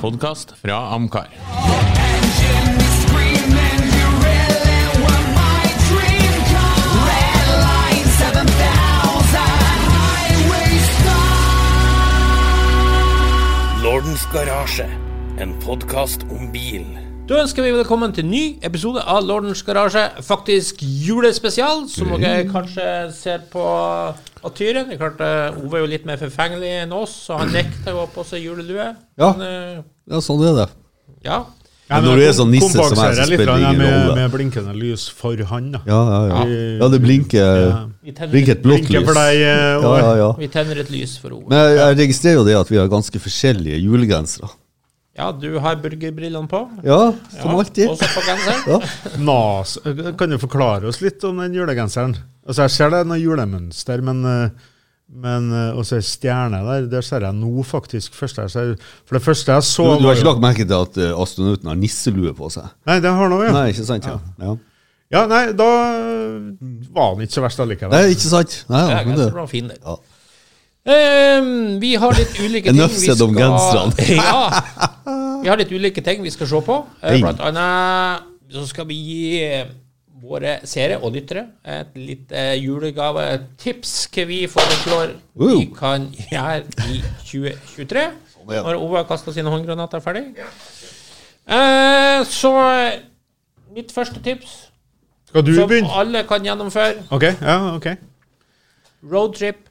Podcast fra Amkar. Lordens garage, en podcast om bil. Da ønsker vi velkommen til en ny episode av Lordens garage, faktisk julespesial, som dere kanskje ser på av tyren. Det klart, Ove jo litt mer forfengelig enn oss, så han nekter å gå på seg julelue. Ja, men, ja sånn det. Ja. Ja, men når du sånn nisse som så spiller det ingen rolle. Med blinkende lys for hånda. Ja, det blinker et blått lys. For deg, ja. Vi tenner et lys for Ove. Men jeg registrerer jo det at vi har ganske forskjellige julegrenser. Ja, du har burgerbrillene på. Ja, som alltid. Også på genseren. Nas, kan du forklare oss litt om den julegenseren? Altså, jeg ser det noen julemønster, men også stjerne der, der ser jeg nå faktisk først. For det første jeg så... Du har ikke lagt merke til at astronauten har nisselue på seg? Nei, det har nå, ja. Nei, ikke sant, ja. Ja, nei, da var det ikke så verst allikevel. Nei, ikke sant. Nei, ja, men det var fin det. Ja. Vi har litt ulike ting vi skal vi har litt ulike ting vi skal se på blant annet så skal vi gi våre seere og lyttere et litt julegavetips hva vi foreslår vi kan gjøre i 2023 når Ove har kastet sine håndgranater ferdig så mitt første tips som alle kan gjennomføre okay. roadtrip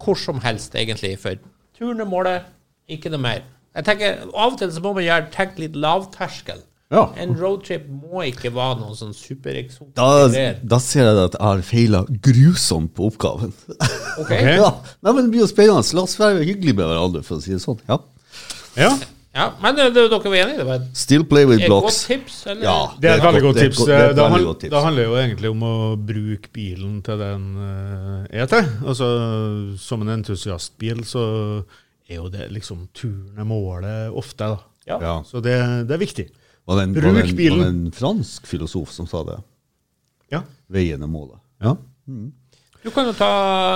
hvor som helst egentlig, for turen og målet, ikke noe mer. Jeg tenker, av og til så må man gjøre tenkt litt lavterskel. Ja. En roadtrip må ikke være noe sånn supereksotisk. Da ser jeg at jeg har feilet grusomt på oppgaven. Okay. Ja. Nei, men det blir jo spennende. La oss være hyggelig med hverandre, for å si det sånn. Ja, men det dere var enige, det var Still play with blocks. Et godt tips? Eller? Ja, det et veldig godt tips. Det handler jo egentlig om å bruke bilen til den etter. Altså, som en entusiastbil så jo det liksom turene målet ofte. Da. Ja. Så det viktig. Bruk bilen. Var det en fransk filosof som sa det? Ja. Veien målet. Ja. Mm. Du kan jo ta,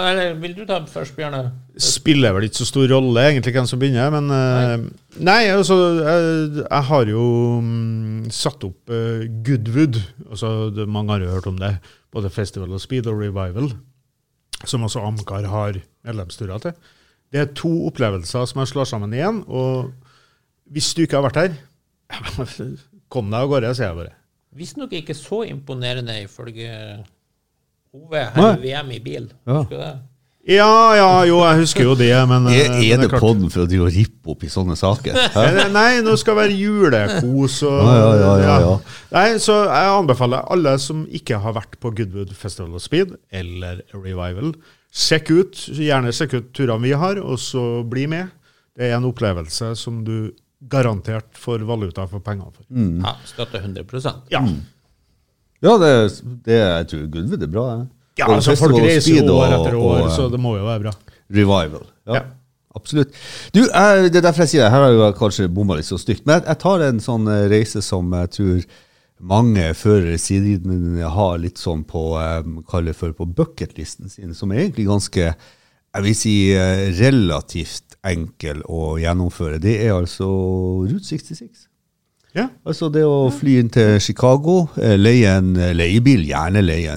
eller vil du ta først, Bjørne? Spiller vel ikke så stor rolle egentlig hvem som begynner, men Nei, altså, jeg har jo satt opp Goodwood, altså mange har jo hørt om det, både Festival of Speed og Revival, som også Amkar har medlemsturer til. Det 2 opplevelser som jeg slår sammen igjen, og hvis du ikke har vært her, kom deg og går jeg, sier jeg bare. Hvis nok ikke så imponerende ifølge... Ove, her VM i bil, husker du det? Ja, jeg husker jo det, men... det podden for å drive og rippe opp i sånne saker? Nei, nå skal det være julekos og... Ja. Nei, så jeg anbefaler alle som ikke har vært på Goodwood Festival of Speed, eller Revival, gjerne sjekk ut turene vi har, og så bli med. Det en opplevelse som du garantert får valuta for pengene for. Mm. Ja, støtte 100%. Ja. Ja, det jeg tror Goodwood bra. Ja, og altså folk reiser år etter år, så det må jo være bra. Revival, ja. Absolutt. Du, det derfor jeg sier, her har jo kanskje bommet litt så stygt, men jeg tar en sånn reise som jeg tror mange førere siden har litt sånn på, kaller for på bucketlisten sin, som egentlig ganske, jeg vil si relativt enkel å gjennomføre. Det altså Route 66. Ja, altså det å fly inn til Chicago, leie en leiebil, gjerne leie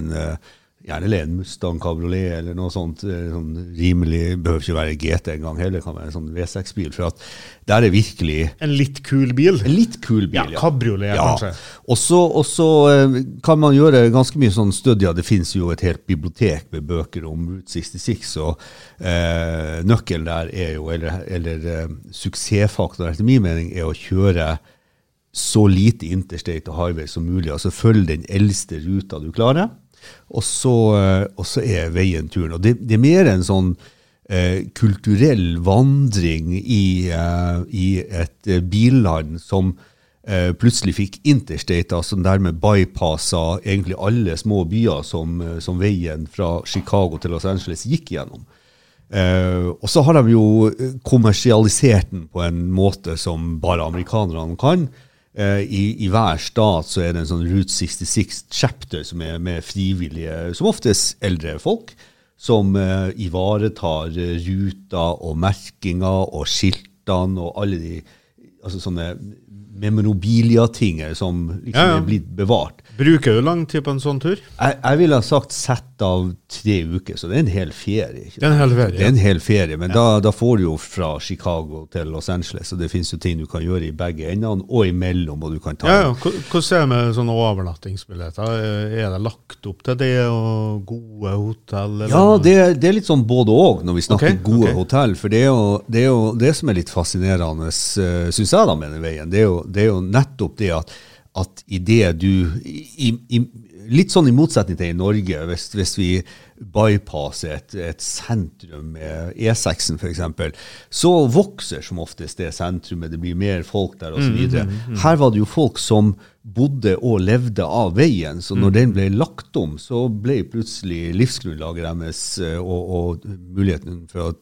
en Mustang Cabriolet eller noe sånt, sånn rimelig, behøver ikke være GT en gang heller, kan være en sånn V6-bil, for at der virkelig... En litt kul bil, ja. Cabriolet, kanskje. Og så kan man gjøre ganske mye sånn studier, det finnes jo et helt bibliotek med bøker om Route 66, og nøkkelen der jo, eller suksessfaktoren etter min mening, å kjøre... så lite interstate og highway som mulig, altså følg den eldste ruta du klarer, og så veien turen. Og det mer en sånn kulturell vandring i et billand som plutselig fikk interstate, som dermed bypassa egentlig alle små byer som veien fra Chicago til Los Angeles gikk gjennom. Og så har de jo kommersialisert den på en måte som bare amerikanerne kan, I hver stat så det en sånn Route 66 chapter som med frivillige, som oftest eldre folk, som ivaretar ruta og merkinga og skiltene og alle de alltså såna memorabilia ting som liksom är blivit bevarat. Brukar du lång tid på en sån tur? Jag vill ha sagt sett av 3 veckor så det är en hel ferie. Det är en hel ferie men då får du ju från Chicago till Los Angeles så det finns ju ting du kan göra I bägge ändan och emellan och du kan ta. Ja, hur ser med såna övernattningsbiljetter? Är det lagt upp till det och goda hotell eller? Ja, det är lite som både och när vi snackar goda hotell för det är som är lite fascinerande syns jag då med den vägen. Det är ju nettopp det att I det du lite sån I motsättning till I Norge hvis vi bypasser ett centrum med E6 för exempel så växer som oftast det centrumet det blir mer folk där och så vidare. Här var det ju folk som bodde och levde av vägen så när den blev lagt om så blev plötsligt livsgrunnlaget deras och möjligheten för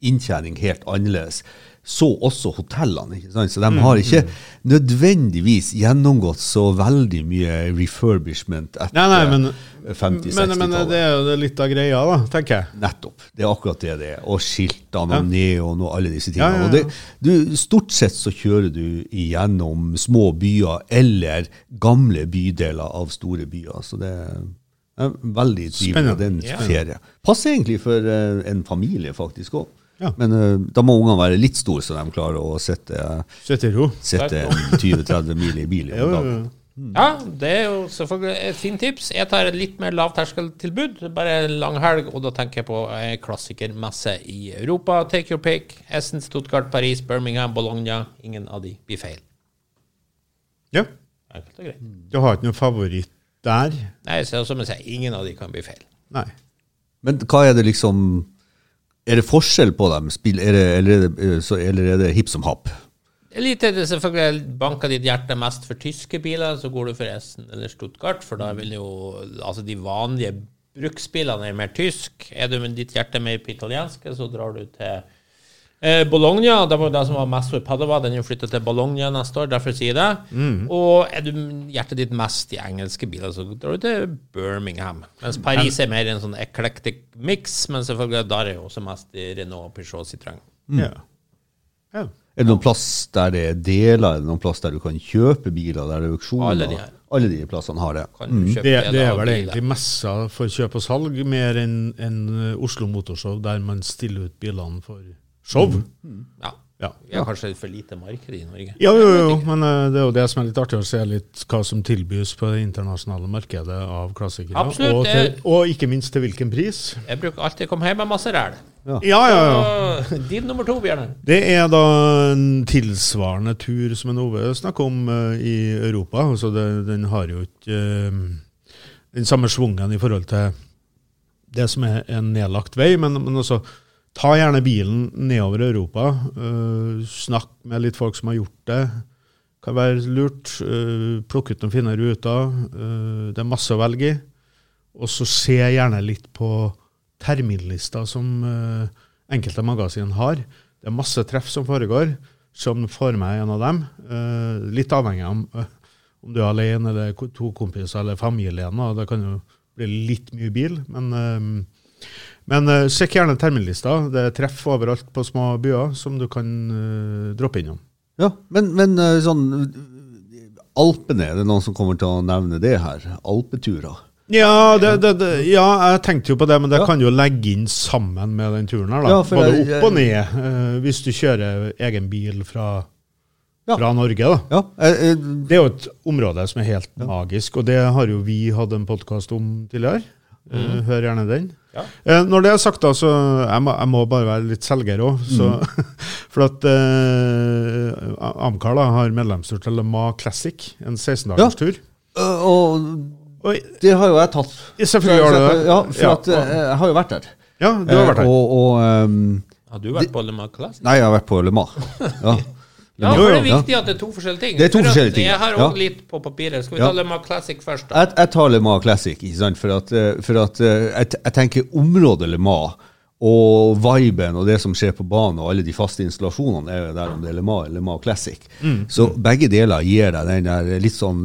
intjäning helt annerledes. Så också hotellene, ikke sant? Så de har ikke nødvendigvis gjennomgått så veldig mye refurbishment etter 50-60-tallet. Men det litt av greia da, tenker jeg. Nettopp, det akkurat det det og skiltene og neon og alle disse tingene. Stort sett så kjører du igjennom små byer eller gamle bydeler av store byer, så det veldig trivelig den ferie. Passer egentlig for en familie faktisk også. Ja. Men da må ungene være litt store så de klarer å sette 20-30 mil I bil om dagen. Ja, det jo selvfølgelig et fint tips. Jeg tar et litt mer lavterskeltilbud, bare lang helg, og da tenker jeg på klassikermesse I Europa. Take your pick. Essen, Stuttgart, Paris, Birmingham, Bologna. Ingen av de blir feil. Ja. Enkelt og greit. Du har ikke noen favoritt der? Nei, så som jeg sier, ingen av de kan bli feil. Nei. Men hva det liksom... det forskjell på dem? Eller det hipp som happ? Litt det selvfølgelig banker ditt hjerte mest for tyske biler, så går du for Essen eller Stuttgart, for da vil jo altså de vanlige bruksbilene mer tysk. Du med ditt hjerte mer på italienske, så drar du til Bologna. Det var det som var mest for Padova, den jo flyttet til Bologna neste år, derfor sier jeg det. Og du hjertet ditt mest I engelske biler, så drar du til Birmingham. Mens Paris mer en sånn eklektisk mix, men selvfølgelig der det jo også mest I Renault, Peugeot, Citroën. Ja. Det noen plass der det deler? Det noen plass der du kan kjøpe biler, der det auksjoner? Alle de plassene har det. Det vel egentlig messa for kjøp og salg, mer enn Oslo Motorshow, der man stiller ut bilene for show. Ja. Vi har kanskje for lite marked I Norge. Jo, men det jo det som litt artig å se litt hva som tilbys på det internasjonale markedet av klassikere. Absolutt. Og ikke minst til hvilken pris. Jeg bruker alltid å komme hjem med masse ræl. Ja. Din nummer 2, Bjørn. Det da en tilsvarende tur som en Ove snakker om I Europa. Så den har jo ikke den samme svungen I forhold til det som en nedlagt vei, men også ta gjerne bilen nedover Europa, snakk med litt folk som har gjort det, kan være lurt, plukk ut noen fine ruter, det masse å velge I, og så se gjerne litt på terminlister som enkelte magasin har. Det masse treff som foregår, som får meg en av dem, litt avhengig av om du alene eller 2 kompiser eller familien, og det kan jo bli litt mye bil, men sjekk gjerne terminlista. Det treff overalt på små byer som du kan droppe innom. Ja, men sånn Alpene, det noen som kommer til å nevne det her? Alpeturer. Ja, jeg tenkte jo på det, men det kan jo legge inn sammen med den turen her da. Både opp og ned, hvis du kjører egen bil fra Norge da. Det jo et område som helt magisk, og det har jo vi hatt en podcast om tidligere. Hør gjerne den. Ja. Når det sagt da, så jeg må bare være litt selger også, for at Amkar da har medlemstur til Le Mans Classic, en 16-dagers tur. Og det har jo jeg tatt. Selvfølgelig har du det. Ja, for at jeg har jo vært der. Ja, du har vært der. Har du vært på Le Mans Classic? Nei, jeg har vært på Le Mans. Ja, for det viktig at det to forskjellige ting. Det to forskjellige ting. Jeg har også litt på papiret. Skal vi ta Le Mans Classic først da? Jeg tar Le Mans Classic, ikke sant? For at jeg tenker området Le Mans, og viben og det som skjer på banen, og alle de faste installasjonene jo der om det Le Mans eller Le Mans Classic. Så begge deler gir deg den der litt sånn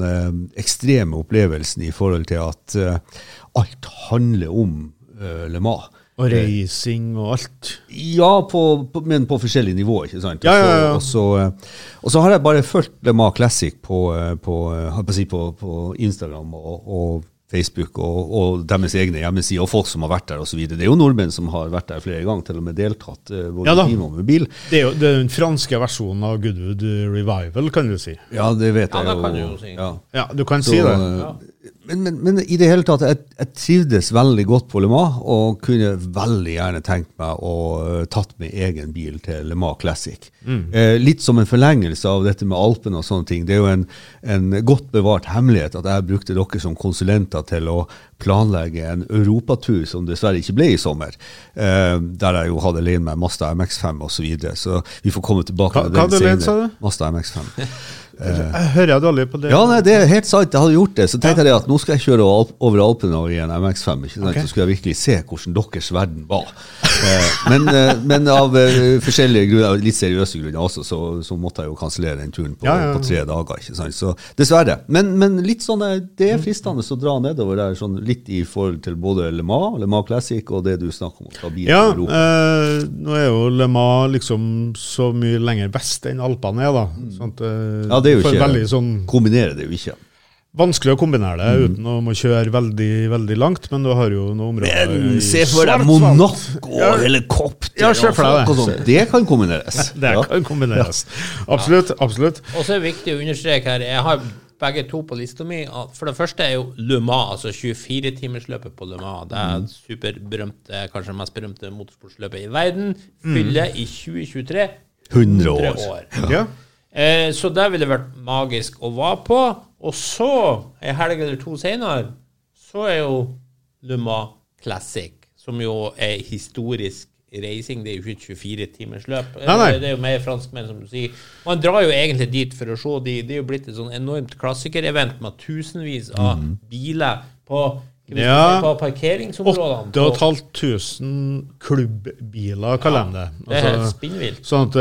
ekstreme opplevelsen I forhold til at alt handler om Le Mans. Och racing och allt. Ja, på men på olika nivåer, inte sant? Ja. Och så har jag bara följt Le Mans Classic på Instagram och Facebook och deras egna hemsidor och folk som har varit där och så vidare. Det är ju norrmän som har varit där flera gånger till och med deltagit både i mobil. Det är den franska versionen av Goodwood Revival kan du säga. Si. Ja, det vet jag. Ja, det kan du säga. Ja, du kan säga si det. Ja. Men I det hele tatt, jeg trivdes veldig godt på Le Mans, og kunne veldig gjerne tenkt meg å tatt med egen bil til Le Mans Classic. Litt som en forlengelse av dette med Alpen og sånne ting, det er jo en godt bevart hemmelighet at jeg brukte dere som konsulenter til å planlegge en Europatur som dessverre ikke ble I sommer, der jeg jo hadde alene med Mazda MX-5 og så videre, så vi får komme tilbake til den senere. Mazda MX-5. Jeg hører dårlig på det. Ja, nei, det helt sant, jeg hadde gjort det, så tenkte jeg at nå skal jeg kjøre over Alperna I en MX-5, ikke sant? Okay. Så skulle jeg virkelig se hvordan deres verden var. Men av forskjellige grunner, litt seriøse grunner også, så måtte jeg jo kanslere den turen på 3 dager, ikke sant? Så dessverre. Men litt sånn, det fristende å dra nedover der, sånn litt I forhold til både Le Mans Classic og det du snakker om. Ja, nå jo Le Mans liksom så mye lenger vest enn Alpene da, sånn at ja, det jo ikke, sånn, kombinere det jo ikke. Vanskelig å kombinere det uten å må kjøre veldig, veldig langt, men du har jo noen områder men, se for deg Monaco, helikopter det kan kombineres. Det kan kombineres. Absolutt. Og så det viktig å understreke her, jeg har begge to på lista mi, for det første jo Le Mans, altså 24-timersløpet på Le Mans, det superberømte, kanskje mest berømte motorsportsløpet I verden, fyller I 2023 100 år. Ja. Så det ville vært magisk å være på, og så helg eller to senere, så jo Le Mans Classic, som jo historisk racing, det jo ikke 24-timersløp, det jo mer franskmenn som du sier. Man drar jo egentlig dit for å se, det jo blitt et sånn enormt klassiker-event med tusenvis av biler på på parkeringsområdene 8.500 klubbbiler kallet det. Det helt spinnvilt. Sånn at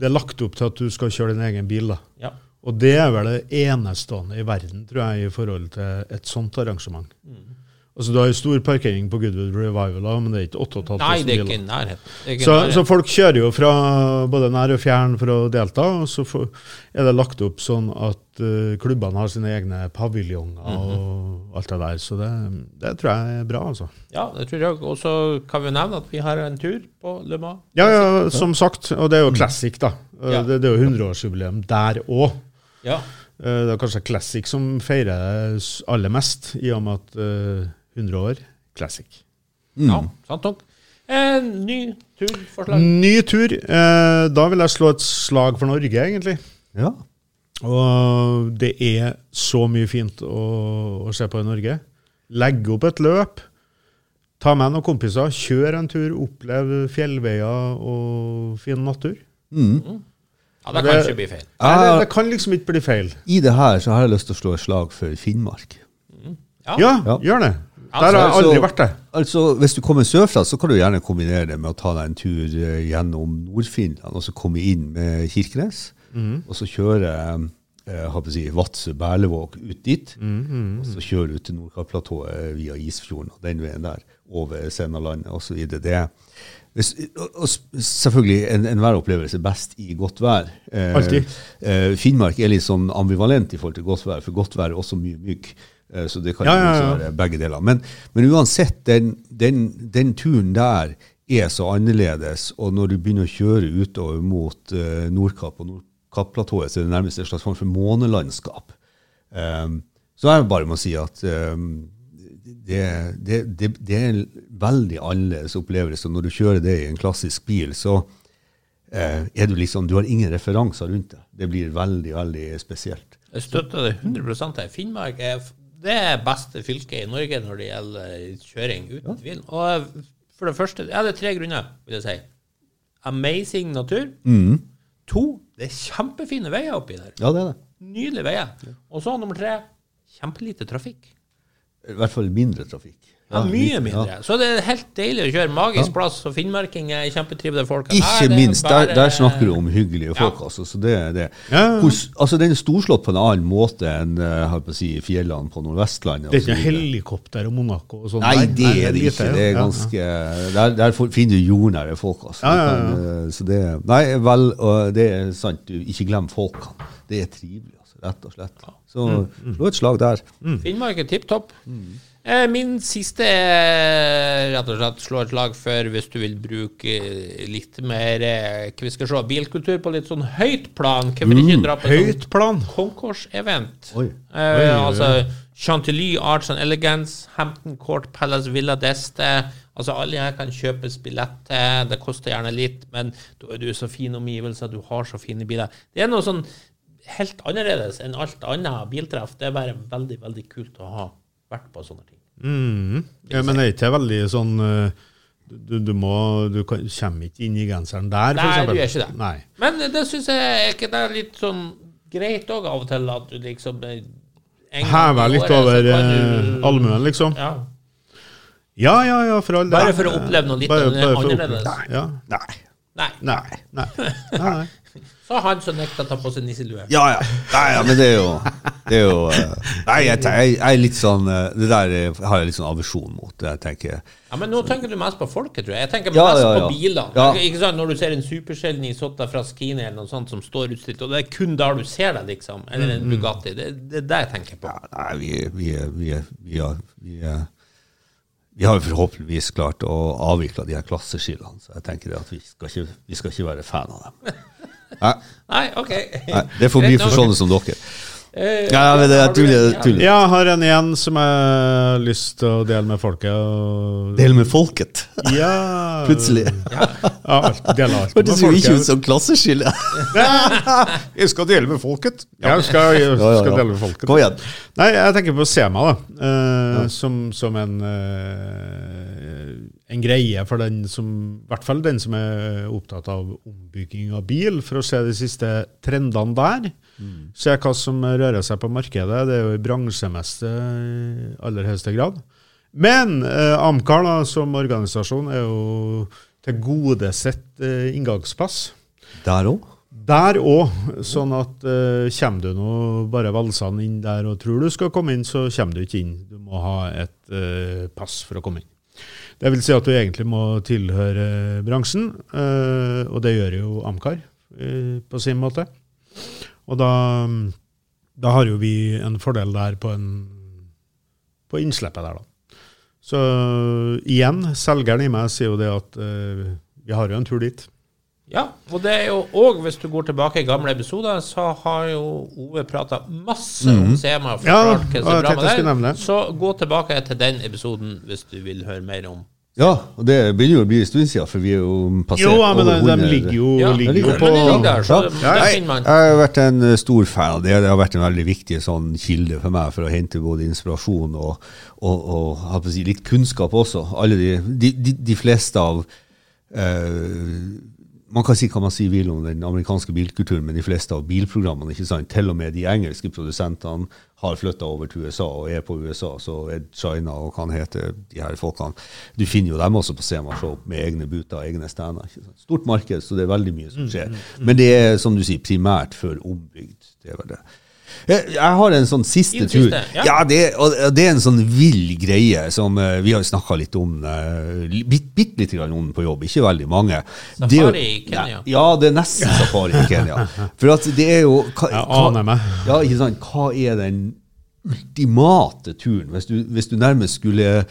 det lagt opp til at du skal kjøre din egen bil da. Ja. Og det vel det enestående I verden, tror jeg, I forhold til et sånt arrangement. Altså, du har jo stor parkering på Goodwood Revival, men det ikke 8.500 biler. Nei, det ikke nærhet. Så folk kjører jo fra både nær og fjern for å delta, og så det lagt opp sånn at klubbene har sine egne paviljonger og alt det der, så det tror jeg bra, altså. Ja, det tror jeg. Og så kan vi nevne at vi har en tur på Le Mans. Ja, som sagt, og det jo classic da. Det jo 100-årsjubileum der også. Ja. Det kanskje classic som feirer aller mest, I og med at 100 år, classic. Ja, sant nok. Ny tur. Da vil jeg slå et slag for Norge, egentlig. Ja. Og det så mye fint å se på I Norge. Legg opp et løp. Ta med noen kompiser. Kjør en tur. Opplev fjellveier og fin natur. Ja, det kan ikke bli feil. Det kan liksom ikke bli feil. I det her så har jeg lyst til å slå et slag for Finnmark. Ja, gjør det. Der har jeg aldri vært det. Altså, hvis du kommer sørfra, så kan du gjerne kombinere det med å ta deg en tur gjennom Nord-Finland, og så komme inn med Kirkenes, og så kjøre Vatseberge ut dit, og så kjøre ut til Nordkapp-platået via Isfjorden, og den veien der, over Sennalång, og så videre det. Og selvfølgelig en væropplevelse best I godt vær. Alltid. Finnmark litt sånn ambivalent I forhold til godt vær, for godt vær også mye mygg. Så det kan jo være begge deler. Men uansett, den turen der så annerledes, og når du begynner å kjøre utover mot Nordkapp og Nordkapp-platået, så det nærmest en slags form for månelandskap. Så det bare med å si at det en veldig annerledes opplevelse, og når du kjører det I en klassisk bil, så du liksom, du har ingen referanser rundt det. Det blir veldig, veldig spesielt. Jeg støtter det 100% her. Finnmark det beste fylket I Norge når det gjelder kjøring uten tvil. Og for det første, det 3 grunner, vil jeg si. Amazing natur. 2, det kjempefine veier oppi der. Ja, det det. Nydelige veier. Og så nummer 3, kjempelite trafikk. I hvert fall mindre trafikk. Ja, mye mindre. Ja. Så det helt deilig å kjøre magisk plass, og finnmarkinger kjempetrivende folk. Ikke minst, der snakker du om hyggelige folk, altså. Så det det. Ja, ja. Hors, altså, den storslått på en annen måte enn, jeg på å si, fjellene på Nordvestlandet. Det ikke helikopter og Monaco og sånt. Nei, det det ikke. Det ganske... Der finner du jordnære folk, altså. Ja, ja, ja. Kan, så det... Nei, vel, det sant. Du, ikke glem folkene. Det trivelig, altså, rett og slett. Så slå et slag der. Finnmark tipptopp. Min siste rett og slett slå et slag for hvis du vil bruke litt mer vi skal se, bilkultur på litt sånn høyt plan kan vi ikke dra på høyt plan? Konkurs-event altså Chantilly, Arts and Elegance Hampton Court Palace, Villa d'Este altså alle her kan kjøpes billetter det koster gjerne litt men da du så fine omgivelser, du har så fine biler det noe sånn helt annerledes enn alt annet biltreff det bare veldig, veldig kult å ha vært på sånne ting. Ja, men det ikke veldig sånn du må, du kommer ikke inn I genseren der, for eksempel. Nei, du ikke det. Nei. Men det synes jeg ikke det litt sånn greit også av og til, at du liksom hever litt over allmuen, liksom. Ja. Ja, ja, ja, for all det. Bare for å oppleve noe litt annerledes. Ja. Nei. Så han så nektet ta på seg nisselue. Ja, ja. Nei, ja, men det er jo nei, jeg litt sånn det der har jeg litt sånn aversjon mot. Jeg tenker. Ja, men nå tenker du mest på folket, tror jeg. Jeg tenker mest på biler. Ja. Ikke sant, når du ser en supersjelden Isotta fra Skine eller noe sånt som står utstilt, og det kun der du ser det, liksom, eller en Bugatti. Det det jeg tenker på. Ja, nei, vi har forhåpentligvis klart å avvikle de her klasseskillene, så jeg tenker at vi skal ikke være fan av dem. Nej, okej. Okay. Det får bli för såna som docker. Ja, men det är tulligt. Jag har en igen som är lust att dela med folket och dela med folket. Ja. Plötsligt. Ja, dela allt. Det är ju inte så klassskille. Jag ska dela med folket. Jag ska dela med folket. Kom igen. Nej, jag tänker på Sema då. Som en greie for den som, I hvert fall den som opptatt av ombygging av bil, for å se de siste trendene der. Se hva som rører seg på markedet, det jo I bransjemeste I aller høyeste grad. Men Amkar da, som organisasjon jo til gode sett inngangspass. Der også? Der også, sånn at kommer du nå bare valsene inn der og tror du skal komme inn, så kommer du ikke inn. Du må ha et pass for å komme inn. Det vil si at du egentlig må tilhøre bransjen, og det gjør jo Amkar på sin måte. Og da har jo vi en fordel der på innslippet der da. Så igjen, selgeren I meg sier jo det at vi har jo en tur dit. Ja, og det jo også, hvis du går tilbake I gamle episoder, så har jo Ove pratet masse om Sema og forklart hva som bra med det. Så gå tilbake til den episoden hvis du vil høre mer om. Ja, og det begynner jo å bli stund siden, for vi jo passert over 100. Jo, men de ligger jo på... Ja, de der, så det finner man. Jeg har vært en stor fan av det. Det har vært en veldig viktig sånn kilde for meg, for å hente både inspirasjon og litt kunnskap også. Alle de fleste av... man kan si hva man sier vil om den amerikanske bilkulturen, men de fleste av bilprogrammene, ikke sant? Til og med de engelske produsentene har flyttet over til USA og på USA, så China og hva heter de her folkene. Du finner jo dem også på Sema Shop med egne buter, egne steder. Ikke sant? Stort marked, så det veldig mye som skjer. Men det som du sier, primært for ombygd, det det. Jeg har en sånn siste tur. Ja, det en sånn vill greie som vi har snakket litt om, bitt litt grann om på jobb, ikke veldig mange. Safari I Kenya. Ja, det nesten safari I Kenya. For at det jo... Jeg aner meg. Ja, ikke sant. Hva den ultimate turen, hvis du nærmest skulle...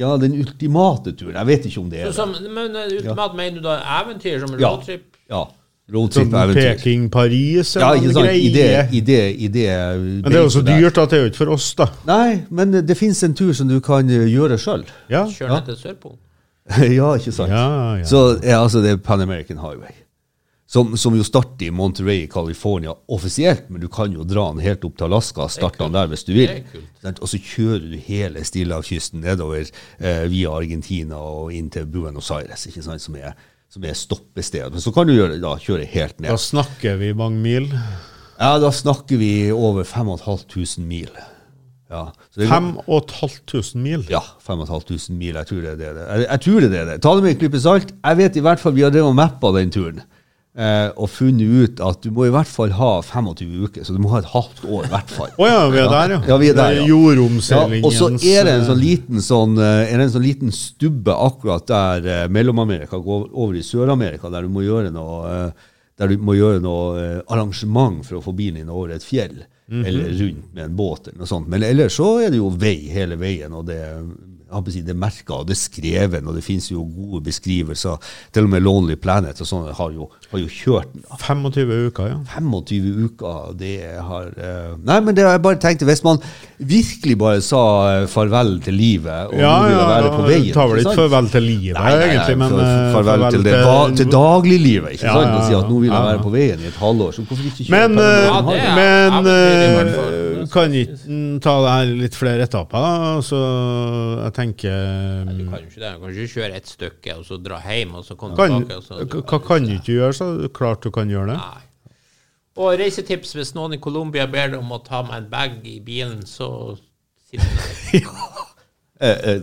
Ja, den ultimate turen. Jeg vet ikke om det det. Men ultimate mener du da eventyr som en roadtrip? Ja. Som Peking, Paris ja, ikke sant, i det men det jo så dyrt at det jo ikke for oss da nei, men det finnes en tur som du kan gjøre selv kjør ned til Sørpolen ja, ikke sant så altså det Pan American Highway som jo starter I Monterey, California offisielt, men du kan jo dra den helt opp til Alaska, starte den der hvis du vil og så kjører du hele Stillehavskysten nedover via Argentina og inn til Buenos Aires ikke sant, som stoppested. Men så kan du kjøre helt ned. Da snakker vi mange mil. Ja, da snakker vi over 5.500 mil. Ja, så det 5 500 mil. Ja, 5 500 mil. Jag tror det är det. Jag tror det är det. Ta det med en klipp I salt. Jag vet I vart fall vi har det och mappat den turen. Och funnet ut att du må I vart fall ha 25 uker, så du må ha ett halvt år I vart fall. Åh ja, vi är där ja. Ja, vi är där. Ja. Jordomseilingen. Ja, och så är det en sån liten sån är en sån liten stubbe akkurat där Mellamerika går över I Sydamerika där du må göra nå där du må göra nå arrangemang för att få bilen in över ett fjäll. Mm-hmm. Eller runt med en båt eller något sånt men eller så är det ju väg hela vägen och det har precis det märka och det skreven och det finns ju goda beskrivelser till och med Lonely Planet och sånt har ju kört 25 uker det har nej men det har jag bara tänkt visst man verkligen bara sa farväl till livet och ja, ville vara på vägen tar väl inte farväl till livet egentligen men farväl till det till daglig livet inte sant att säga att nu vill jag vara på vägen I ett halvår så varför inte köra men kan inte ta det här lite fler etapper då så jag tänker du kan ju inte det kan ju köra ett stycke och så dra hem och så komma tillbaka så kan du inte göra så klart du kan göra det. Och resetips hvis någon I Colombia ber om att ta med en bag I bilen så sitter det.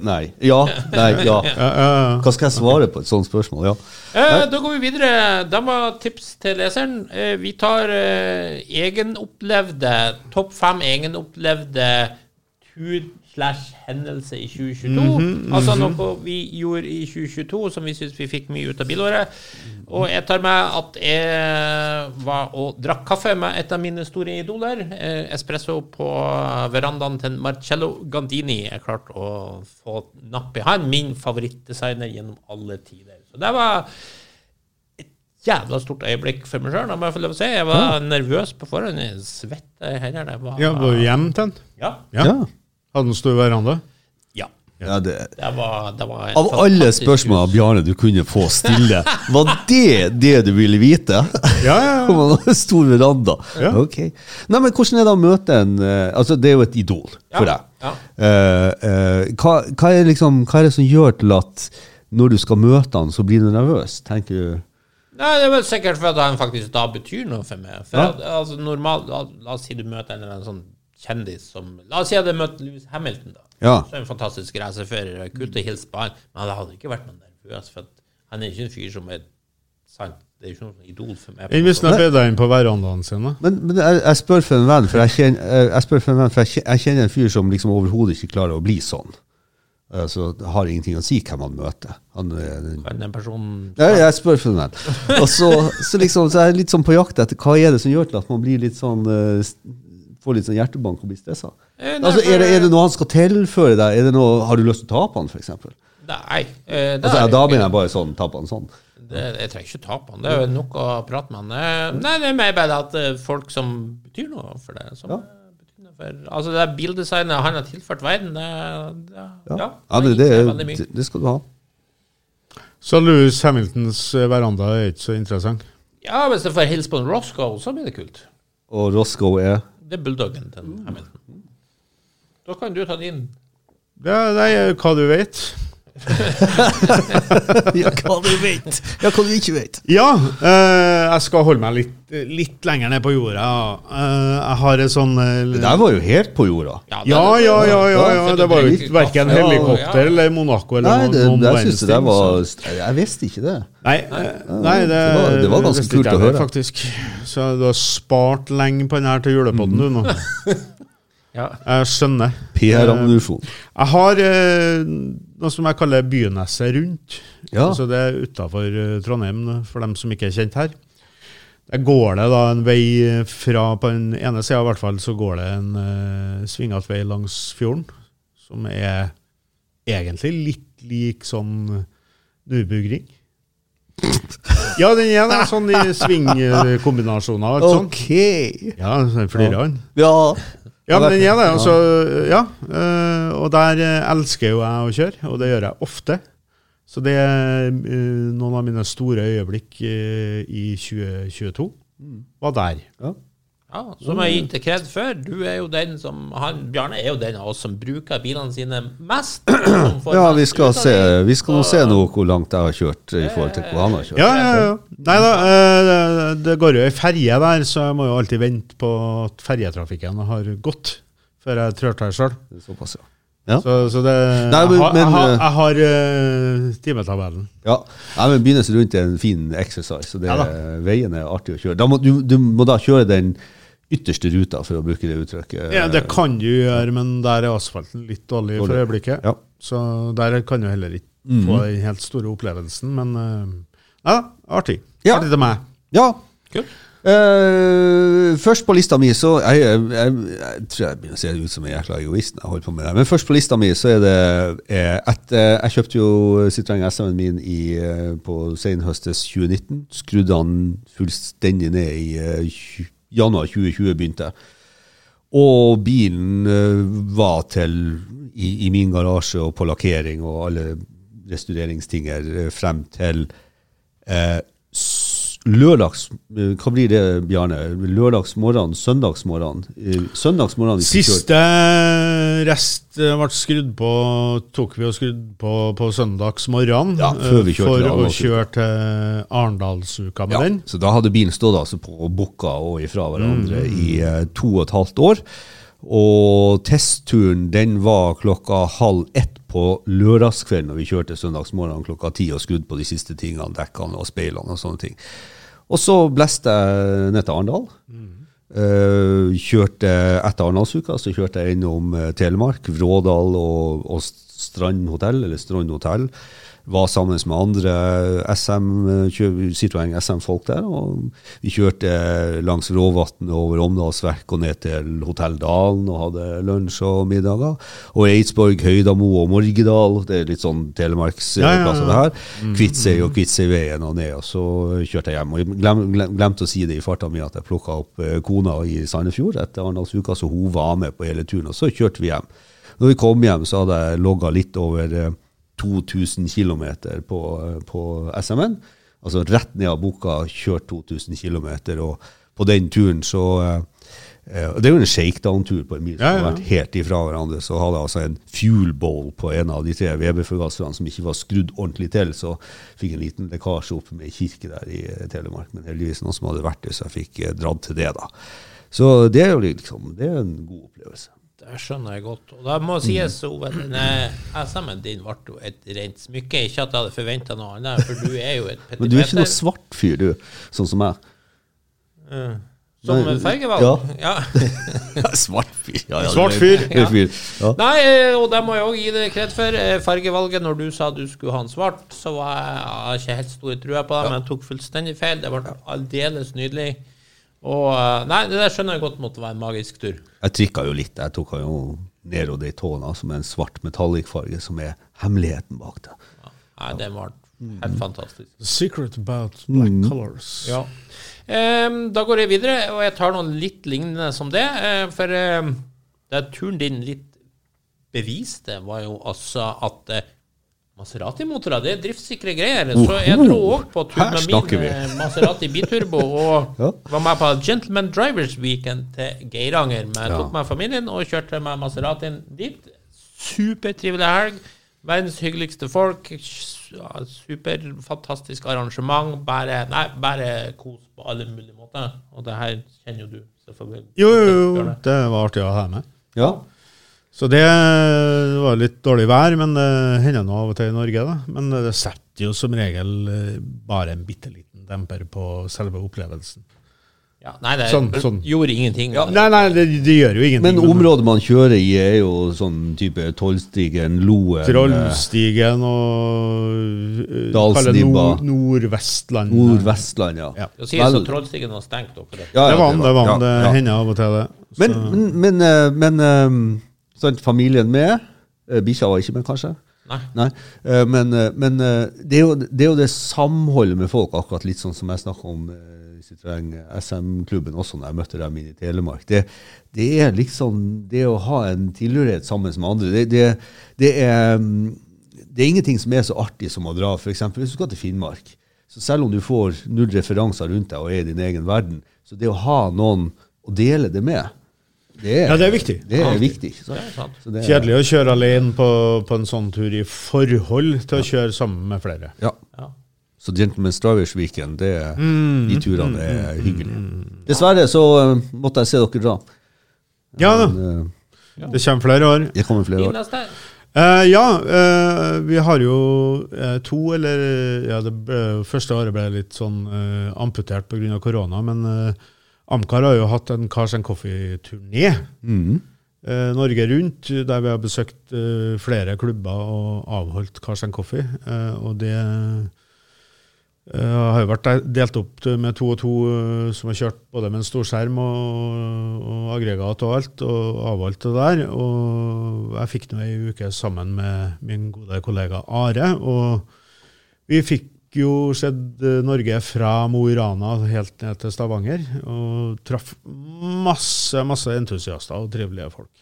Nej. Vad ska jag svara på ett sånt spörsmål? Ja. Då går vi vidare. Det var tips till läsaren. Vi tar egenopplevde topp 5 egenopplevde tur/händelse I 2022. Alltså något vi gjorde I 2022 som vi syns vi fick mycket ut av bilåret. Och jag tar med att jag var och drack kaffe med ett av mina stora idoler espresso på verandan till Marcello Gandini klart att få napp I han min favoritdesigner genom alla tider så det var ett jävla stort ögonblick för mig själv om jag får lov att säga jag var nervös på förhand jag svettade här det var var du jämten ja hade en stor veranda Ja, det var av alla frågor Bjarne du kunde få stille var det du ville veta ja en stor veranda ja. Okej. Nej men hur snälla möten alltså det är ju ett idol för dig vad är liksom vad är det som gör till att när du ska möta han så blir du nervös tänker du Nej, det är väl säkert för att han faktiskt då betyder något för mig för att, alltså normalt låt säga du möter en sån kändis som låt säga du möter Lewis Hamilton då Ja. Så en fantastisk racerförare, kult och hilsa på han. Men han hade inte varit någon nervös för att han är ju en fyr som är sant. Det är ju någon idol för mig. Vi snackar bedre in på verandan sen. Men jag spör för en vän för jag känner en fyr som liksom överhuvudtaget inte klarar att bli sån. Så har ingenting att säga kan man möta. Han en person Nej, jag spör för en vän. Och så liksom så är lite som på jakt att vad är det som gör till att man blir lite sån får lite sån hjärtebank och blir stressad. Alltså är det någon han ska tillföra där? Är det någon har du lust att ta på han för exempel? Nej. Alltså då menar jag bara sån ta på en sån. Jag tror inte ta på han. Det är nog att prata med han. Nej, det är mer bara att folk som betyder något för det som betyder för alltså det där bilddesignen han har tillfört världen. Ja, det ska du ha. Så Lewis Hamiltons veranda är inte så intressant. Ja, men så för hils på Roscoe så blir det kul. Och Roscoe är Det bulldoggen den Hamilton. Då kan du ta din. Ja, nej, kan du vet. Jag kan du vet. Ja, jag ska hålla mig lite längre ner på jorden. Jag har en sån Det där var ju helt på jorden. Ja, det var ju varken helikopter eller Monaco eller någon Nej, det syns det var jag visste inte det. Nej, det var ganska kul att höra faktiskt. Så du har spart länge på den här till julepodden du nu. Ja. Jag skjønner. PR ammunition. Jag har något som jag kallar bynässer runt. Ja. Så det är utanför Trondheim för dem som inte är känt här. Där går det då en väg från på den ena sidan I alla fall så går det en svingat väg längs fjorden som är egentligen lite lik som Nürburgring. Ja, den är en sån I svingkombinationer och sånt. Okej. Ja, så flyran. Ja. Ja, men den gäller så ja och där älskar jag att köra och det gör jag ofta. Så det är någon av mina stora ögonblick I 2022 var där. Ja, som jag inte krävt för. Du är ju den som han Bjarne är ju den av oss som brukar bilen sina mest. Ja, vi ska se nog hur långt jag har kört I förhållande till vad han har kört. Ja. Nej då, det går ju I färja där så jag måste alltid vänta på att färjetrafiken har gått før jeg trørte her selv. Det så pass, ja. Ja. Så det, jeg har timetabellen. Ja, men begynnes rundt en fin exercise, så det veien artig å kjøre. Da må, du må da kjøre den ytterste ruta for å bruke det uttrykket. Ja, det kan du gjøre, men der asfalten litt dårlig for øyeblikket. Ja. Så der kan du heller ikke få den helt store opplevelsen, men artig. Ja. Artig til meg. Ja, kul. Først på lista mi så jeg tror jeg begynner å se ut som en jækla egoist når jeg holder på med det, men først på lista mi så det at jeg kjøpte jo Citroën SM min på senhøstes 2019, skrudde han fullstendig ned i januar 2020 begynte og bilen var til i min garasje og på lakkering og alle restaureringstinget frem til lørdags, hva blir det, Bjarne? Lørdagsmorgen, søndagsmorgen. Søndagsmorgen. Siste rest ble skrudd på, tok vi og skrudd på søndagsmorgen ja, for å kjøre til Arendalsuka med den. Så da hadde bilen stått altså på bukka og ifra hverandre i 2,5 år. Og testturen, den var 12:30 på lørdagskvelden når vi kjørte søndagsmorgen 10:00 og skrudd på de siste tingene, dekkene og speilene og sånne ting. Og så blæste jeg ned til Arendal. Kjørte etter Arendalsuka, så kjørte jeg innom Telemark, Vrådal og Strandhotell, eller Strandhotell. Var sammen med andre Citroën SM-folk der, og vi kjørte langs Råvatten over Omdalsverk og ned til Hotell Dalen og hadde lunsj og middager. Og Eidsborg, Høydamo og Morgedal, det litt sånn Telemarks plasser det her. Kvitsøy og Kvitsøyveien og ned, og så kjørte jeg hjem. Og jeg glemte å si det i farta mi at jeg plukket opp kona i Sandefjord etter Arendalsuka, så hun var med på hele turen, og så kjørte vi hjem. Når vi kom hjem så hadde jeg logget litt over 2000 kilometer på SM-en. Altså rett ned av boka, kjørt 2000 kilometer, og på den turen så det jo en shakedown-tur på en bil som har vært helt ifra hverandre, så hadde jeg altså en fuel bowl på en av de 3 VB-forgasserne som ikke var skrudd ordentlig til, så fikk en liten lekkasje opp med kirke der i Telemark, men heldigvis noen som hadde vært det, så jeg fikk dratt til det da. Så det jo liksom, det en god opplevelse. Det skjønner jeg godt. Og da må sies, Ove, SM-en din var jo et rent smykke. Ikke at jeg hadde forventet noe annet, for du jo et petimeter. Men du ikke noe svart fyr, du, sånn som jeg. Som en fergevalg? Ja. Svart fyr. Ja, svart fyr. Ja. Ja. Nei, og det må jeg også gi deg kredd for. Fergevalget, når du sa du skulle ha en svart, så var jeg ikke helt stor trua på det, men jeg tok fullstendig feil. Det ble aldeles nydelig. Og nei, det der skjønner jeg godt måtte være en magisk tur. Jeg trikket jo litt. Jeg tok jo ned og de tåene som en svart metallikfarge som hemmeligheten bak det. Ja. Nei, det var helt fantastisk. The secret about black colors. Ja. Da går jeg videre, og jeg tar noen litt lignende som det, for det turen din litt beviste var jo altså at Maserati-motorer, det driftssikre greier. Så jeg dro også på tur med min Maserati biturbo og var med på Gentleman Drivers Weekend til Geiranger. Jeg tok med familien og kjørte med Maseratien dit. Supertrivelig helg, verdens hyggeligste folk, superfantastisk arrangement, bare kos på alle mulige måter. Og det her kjenner jo du. Jo, det var artig å ha med. Ja. Så det var litt dårlig vær, men det hender nå av og til i Norge da. Men det setter jo som regel bare en bitteliten demper på selve opplevelsen. Ja, nei, det gjorde ingenting. Ja. Nei, det gjør jo ingenting. Men området man kjører i jo sånn type Trollstigen, Loen. Trollstigen og Dalsnibba. Nordvestland. Nordvestland, ja. Du sier så Trollstigen var stengt opp. Ja, det var det hender av og til det. Men sånn, familien med, Bisha var ikke med kanskje. Nei. Men det er jo det samholdet med folk, akkurat litt sånn som jeg snakket om i Citroën SM-klubben også når jeg møtte dem i Telemark. Det liksom det å ha en tilhørighet sammen med andre. Det er ingenting som så artig som å dra, for eksempel hvis du skal til Finnmark. Så selv om du får null referanser rundt deg og i din egen verden, så det å ha noen å dele det med, det viktig. Det viktig. Det kjedelig å kjøre alene på en sånn tur i forhold til å kjøre sammen med flere. Ja. Så Gentleman's Drivers Weekend, de turene hyggelige. Dessverre så måtte jeg se dere dra. Ja da. Ja. Det kommer flere år. Det kommer flere år. Vi har jo to eller ja det første året ble litt sånn amputert på grunn av korona, men Amkar har jo hatt en Cars & Coffee-turné. Mm. Norge rundt, der vi har besøkt flere klubber og avholdt Cars & Coffee, og det har jo vært delt opp med to og to som har kjørt både med en stor skjerm og aggregat og alt, og avholdt det der, og jeg fikk nå en uke sammen med min gode kollega Are, og vi fikk jo sett Norge fra Mo i Rana helt ned til Stavanger og traff masse entusiaster og trivelige folk.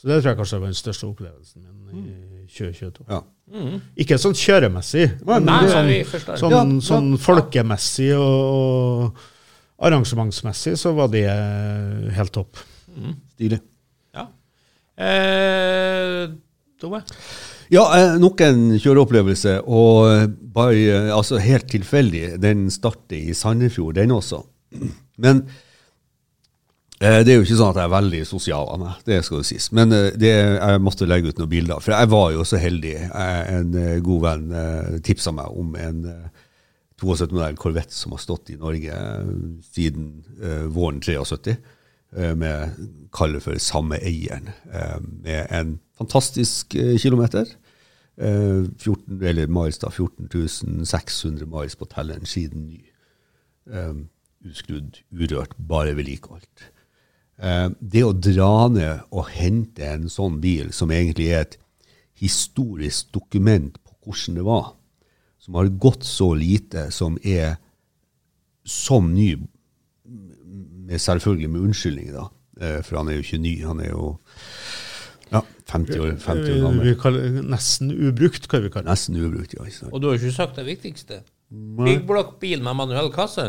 Så det tror jeg kanskje var den største opplevelsen min I 2022. Ja. Mm. Ikke sånn kjøremessig, men sånn folkemessig og arrangementsmessig så var det helt topp. Mm. Stilig. Ja. Tove? Ja, nok en kjøreopplevelse, og bare, altså helt tilfeldig, den startet I Sandefjord, den også. Men det jo ikke sånn at jeg veldig sosial av meg, det skal du sies. Men jeg måtte legge ut noen bilder, for jeg var jo så heldig. En god venn tipset meg om en 72-modell Corvette som har stått I Norge siden våren 73, med kaller for samme eieren, med en fantastisk kilometer, 14, eller miles da, 14.600 miles på telleren siden ny. Uskrudd, urørt, bare vedlikeholdt. Det å dra ned og hente en sånn bil, som egentlig et historisk dokument på hvordan det var, som har gått så lite, som som ny, selvfølgelig med unnskyldning da, for han jo ikke ny, han jo ja, 50 år gammel. Vi kaller nesten ubrukt, kan vi kalle det. Nesten ubrukt, ja. Og du har jo ikke sagt det viktigste. Big block bil med manuell kasse.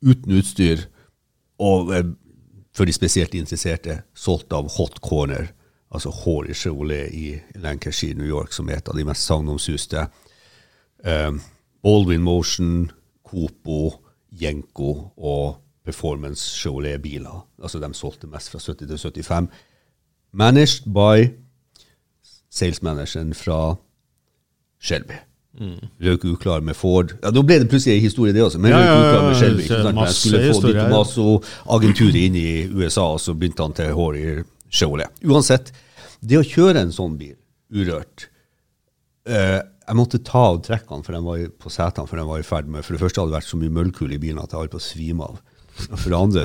Uten utstyr, og for de spesielt interesserte, solgt av Hot Corner, altså Hori Chevrolet I Lancashire, New York, som et av de mest sagnomsuste. Baldwin Motion, Copo, Jenko og Performance Chevrolet-biler. Altså de solgte mest fra 70 til 75. Managed by salesmanageren fra Shelby. Røk uklar med Ford. Ja, da ble det plutselig historie det også, men røk uklar med Shelby. Jeg skulle få ditt Masso-agenturet inn I USA, og så begynte han til Hori Chevrolet. Uansett, det å kjøre en sånn bil, urørt, jeg måtte ta av trekkene, for de var på setene, for de var I ferd med. For det første hadde det vært så mye møllkul I bilen at jeg holdt på å svime av. Og for det andre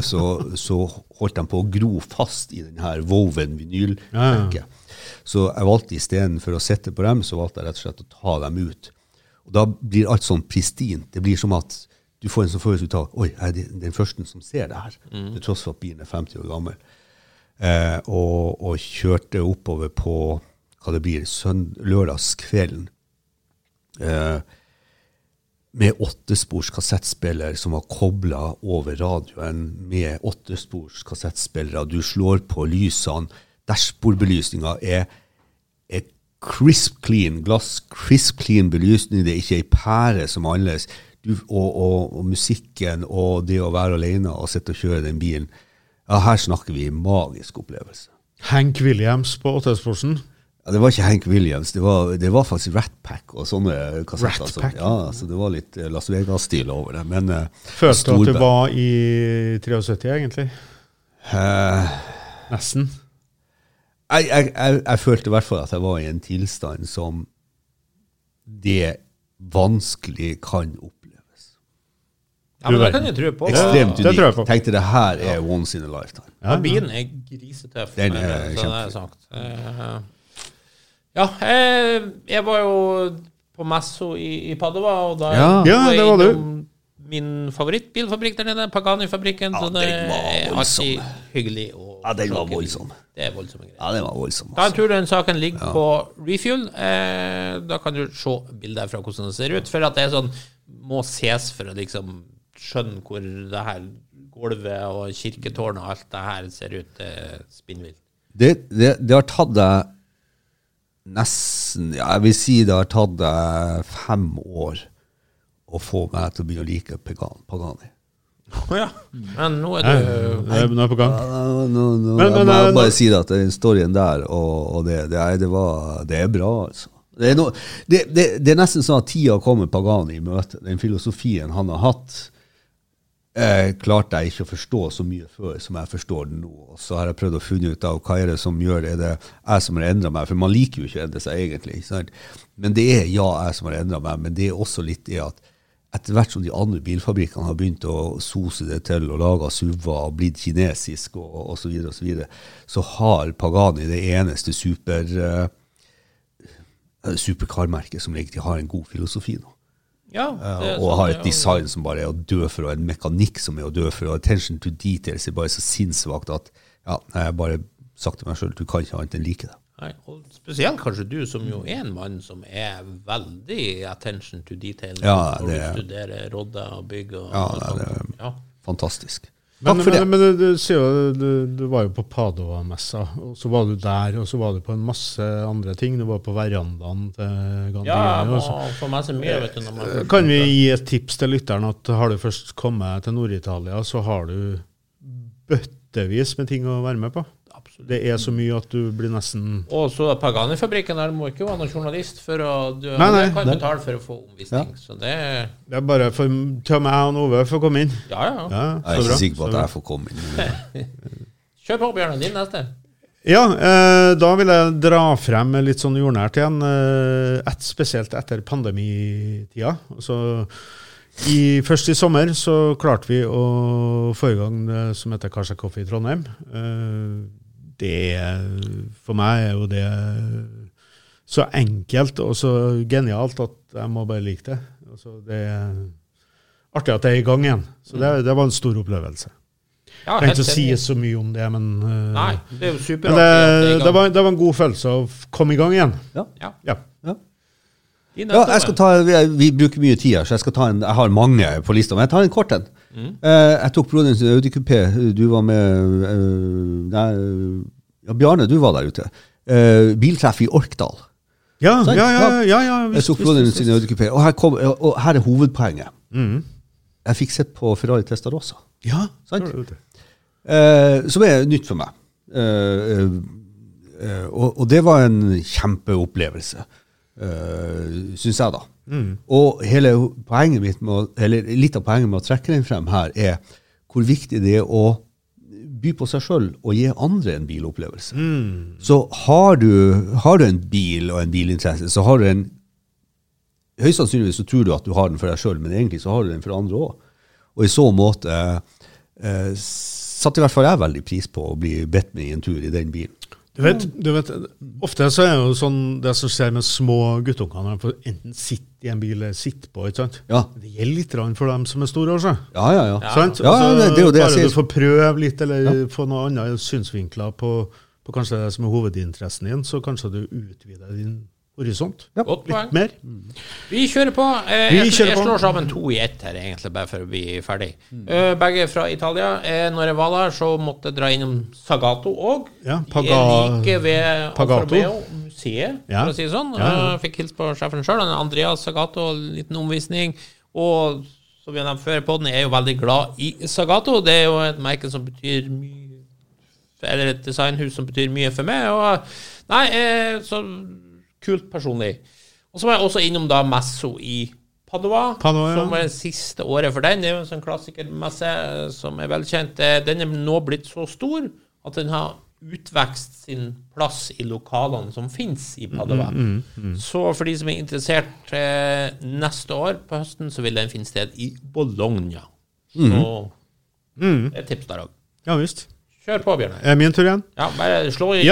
så holdt de på å gro fast I denne Woven-vinyl-merket. Så jeg valgte I stedet for å sette på dem, så valgte jeg rett og slett å ta dem ut. Og da blir alt sånn pristint. Det blir som at du får en sånn følelse ut av, oi, det den første som ser det her. Det tross for at bilen 50 år gammel. Og kjørte oppover på, hva det blir, lørdagskvelden. Med 8-spors kassettspiller som var koblet over radioen, med 8-spors kassettspillere, du slår på lysene, dashbordbelysninga et crisp clean glass, crisp clean belysning, det ikke en pære som annerledes, og musikken, og det å være alene og sitte og kjøre den bilen, ja, her snakker vi magisk opplevelse. Hank Williams på 8-sporsen? Ja, det var ikke Hank Williams, det var faktisk Rat Pack og sånne kassetter. Rat Pack? Ja, så det var litt Las Vegas-stil over det. Men, følte du at du var I 73 egentlig? Nesten? Jeg følte I hvert fall at jeg var I en tilstand som det vanskelig kan oppleves. Ja, men det kan jeg tro på. Ekstremt unik. Jeg tenkte det her once in a lifetime. Ja, bilen grisetøff. Den kjempefint. Ja, jeg var jo på Masso I Padova, og da var jeg innom min favorittbilfabrikk der nede, Pagani-fabrikken. Ja, det var voldsom. Hyggelig. Ja, det var voldsom. Det voldsomme greier. Ja, det var voldsom. Da tror du den saken ligger på Refuel. Da kan du se bilder fra hvordan det ser ut, for at det sånn, må ses for å liksom skjønne hvor det her gulvet og kirketårnet og alt det her ser ut spinnvilt. Det har tatt deg nesten, jeg vil si det har tatt 5 år å få meg til å begynne å like Pagani. Oh, ja. Men nu är det nu på gång. Men bara säga att historien där och det var det är bra alltså. Det är nog det är nästan så att tiden kommer Pagani I möte. Den filosofin han har haft klart jag inte förstår så mycket för som jag förstår den nu och så har jag prövat att finna ut av vad är det som gör det det är som har ändrat mig för man liker ju inte ändra sig egentligen sant? Men det är jag är som har ändrat mig men det är också lite att etterhvert som de andre bilfabrikkene har begynt å sose det til og lage SUV-er og blitt kinesisk og så videre og så videre, så har Pagani det eneste superkarmerket som egentlig har en god filosofi nå. Ja, og har et design som bare å dø for, og en mekanikk som å dø for, og attention to details bare så sinnsvagt at ja, jeg har bare sagt til meg selv, du kan ikke annet enn like det. Nej, och speciellt kanske du som ju är en man som är väldigt attention to detail ja, och studerar rodda och bygga ja, ja, fantastisk. Men du ser du var ju på Padova mässa och så var du där och så var du på en massa andra ting. Du var på verandan till Ja, för massa mer vet du när man Kan vi ge ett tips till lyttaren att har du först kommit till Norditalien så har du böttevis med ting att vara med på. Det är så mycket att du blir nästan och så Pagani-fabriken där måste ju vara någon journalist för att du kan betala för att få omvisning ja. Så det är bara för ta mig an över för att komma in. Ja. Jag är säker på att jag får komma in. Kör på Björn din nästa. Ja, då vill jag dra fram lite sån jordnärt igen ett speciellt efter pandemitiden så I först I sommar så klart vi att få igång som heter Karsa Coffee I Trondheim. Det för mig och det så enkelt och så genialt att jag må bara lika det. Alltså det är artigt att det är igång igen. Så det var en stor upplevelse. Ja, jag kan inte säga så mycket om det men Nej, det är super. Det var en god känsla att komma igång igen. Ja. Ja, jag ska ta vi brukar mycket tid här så jag ska ta en jag har många på listan men jag tar en kort en. Jag tog Broderns Audi Coupé. Du var med ja, Bjarne, du var där ute. Bilträff I Orkdal. Ja. Jag tog Broderns Audi Coupé och här kom och här är huvudpoängen. Jag fick sett på Ferrari Testarossa. Ja, sant? Som är nytt för mig. Och det var en jätteupplevelse. Syns jeg da og hele poenget mitt med å, eller litt av poenget med å trekke den frem her hvor viktig det å by på seg selv og gi andre en bilopplevelse så har du en bil og en bilinteresse så har du en høyst sannsynligvis så tror du at du har den for deg selv men egentlig så har du den for andre også og I så måte satt I hvert fall jeg veldig pris på å bli bedt med I en tur I den bilen Du vet, ofte så det jo sånn, det som skjer med små guttungene, når de får enten sitte I en bil eller sitte på, ikke sant? Ja. Det gjelder litt rann for dem som store også. Ja. Sant? Ja, det jo det jeg sier. Bare du får prøve litt, eller få noe annet synsvinkler på kanskje det som hovedinteressen din, så kanskje du utvider din horisont. Ja. Godt poeng. Litt mer. Vi kjører på. Jeg slår sammen to I ett her, egentlig, bare for å bli ferdig. Begge fra Italia. Når jeg var der, så måtte jeg dra innom Sagato også. Ja, like ved Alperna-museet, for å si det sånn. Jeg fikk hils på sjefen selv, Andreas Sagato, en liten omvisning. Og som vi har nevnt før på den, jeg jo veldig glad I Sagato. Det jo et merke som betyr mye, eller et designhus som betyr mye for meg. Og nei, så... Kult personlig. Og så var jeg også innom da Masso I Padova, som var det siste året for den. Det jo en sånn klassikermesse som velkjent. Den nå blitt så stor at den har utvekst sin plass I lokalene som finnes I Padova. Så for de som interessert neste år på høsten, så vil den finne sted I Bologna. Så det tips der også. Ja, visst. Kör på Björn. Min tur igen. Ja, bara slå I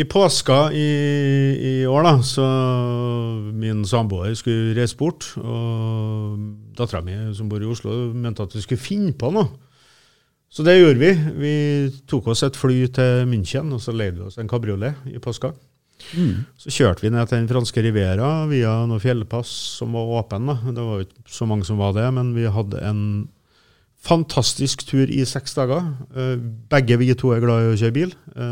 I påska i år då så min sambo skulle resa bort och dottrar min som bor I Oslo mente att vi skulle finna på något. Så det gjorde vi. Vi tog oss ett fly till München och så lejde vi oss en cabriolet I påska. Så körde vi ner till den franska Riviera via några fjällpass som var öppen då. Det var inte så många som var det, men vi hade en fantastisk tur I 6 dager. Begge vi to glad I å kjøre bil.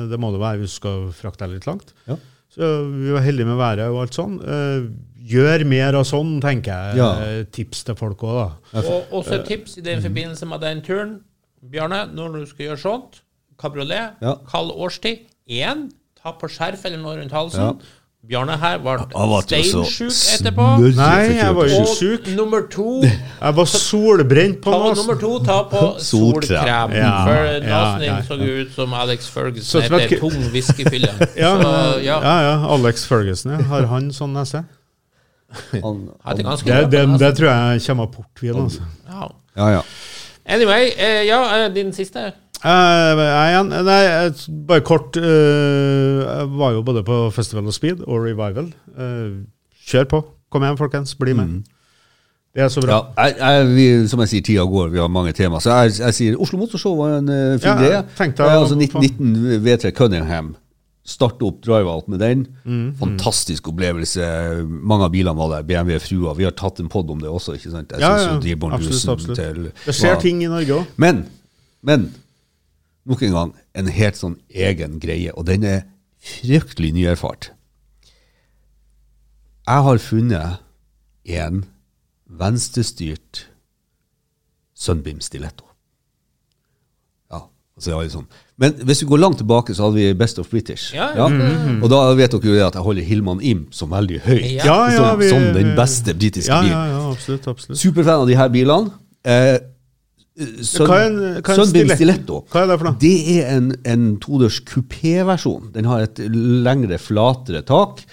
Det må det være, vi skal frakte litt langt. Ja. Så vi var heldige med været og alt sånt. Gör mer och sån tänker jag tips till folk också och också tips I den förbindelse med den turen Bjarne när du ska göra sånt cabriolet kall årstid en ta på skärf eller något runt halsen Bjarne här var steinsjuk etterpå. Nej, jag var ju sjuk. Nummer 2. Jag var solbränd på något. Nummer 2 ta på solkräm för näsning såg ut som Alex Ferguson med tung whiskyfylla. Alex Ferguson har han sån näsa. Det tror jag kommer portvin alltså. Ja. Anyway, din sista bara kort var ju både på Festival of Speed och Revival kör på, kom igen folkens, bli med det är så bra vi, som jag säger 10 går, vi har många teman så jag säger Oslo Motorshow var en fin idé alltså 1919 V3 Cunningham starta upp drive-out med den fantastisk upplevelse många bilar var där BMW frua vi har tagit en podd om det också inte sant absolut till, det ser ting I Norge også. Men nok en gang en helt sånn egen greie og den fryktelig nyerfart jeg har funnet en venstrestyrt Sunbeam stiletto så det liksom. Men hvis vi går langt tilbake så hadde vi Best of British. Og da vet dere jo det at jeg holder Hillman Imp som veldig høyt som den beste britiske bilen. Absolutt. Superfan av de her bilene. Sunbeam Stiletto. Hva det for noe? Det en todørs coupé-versjon. Den har et lengre, flatere tak.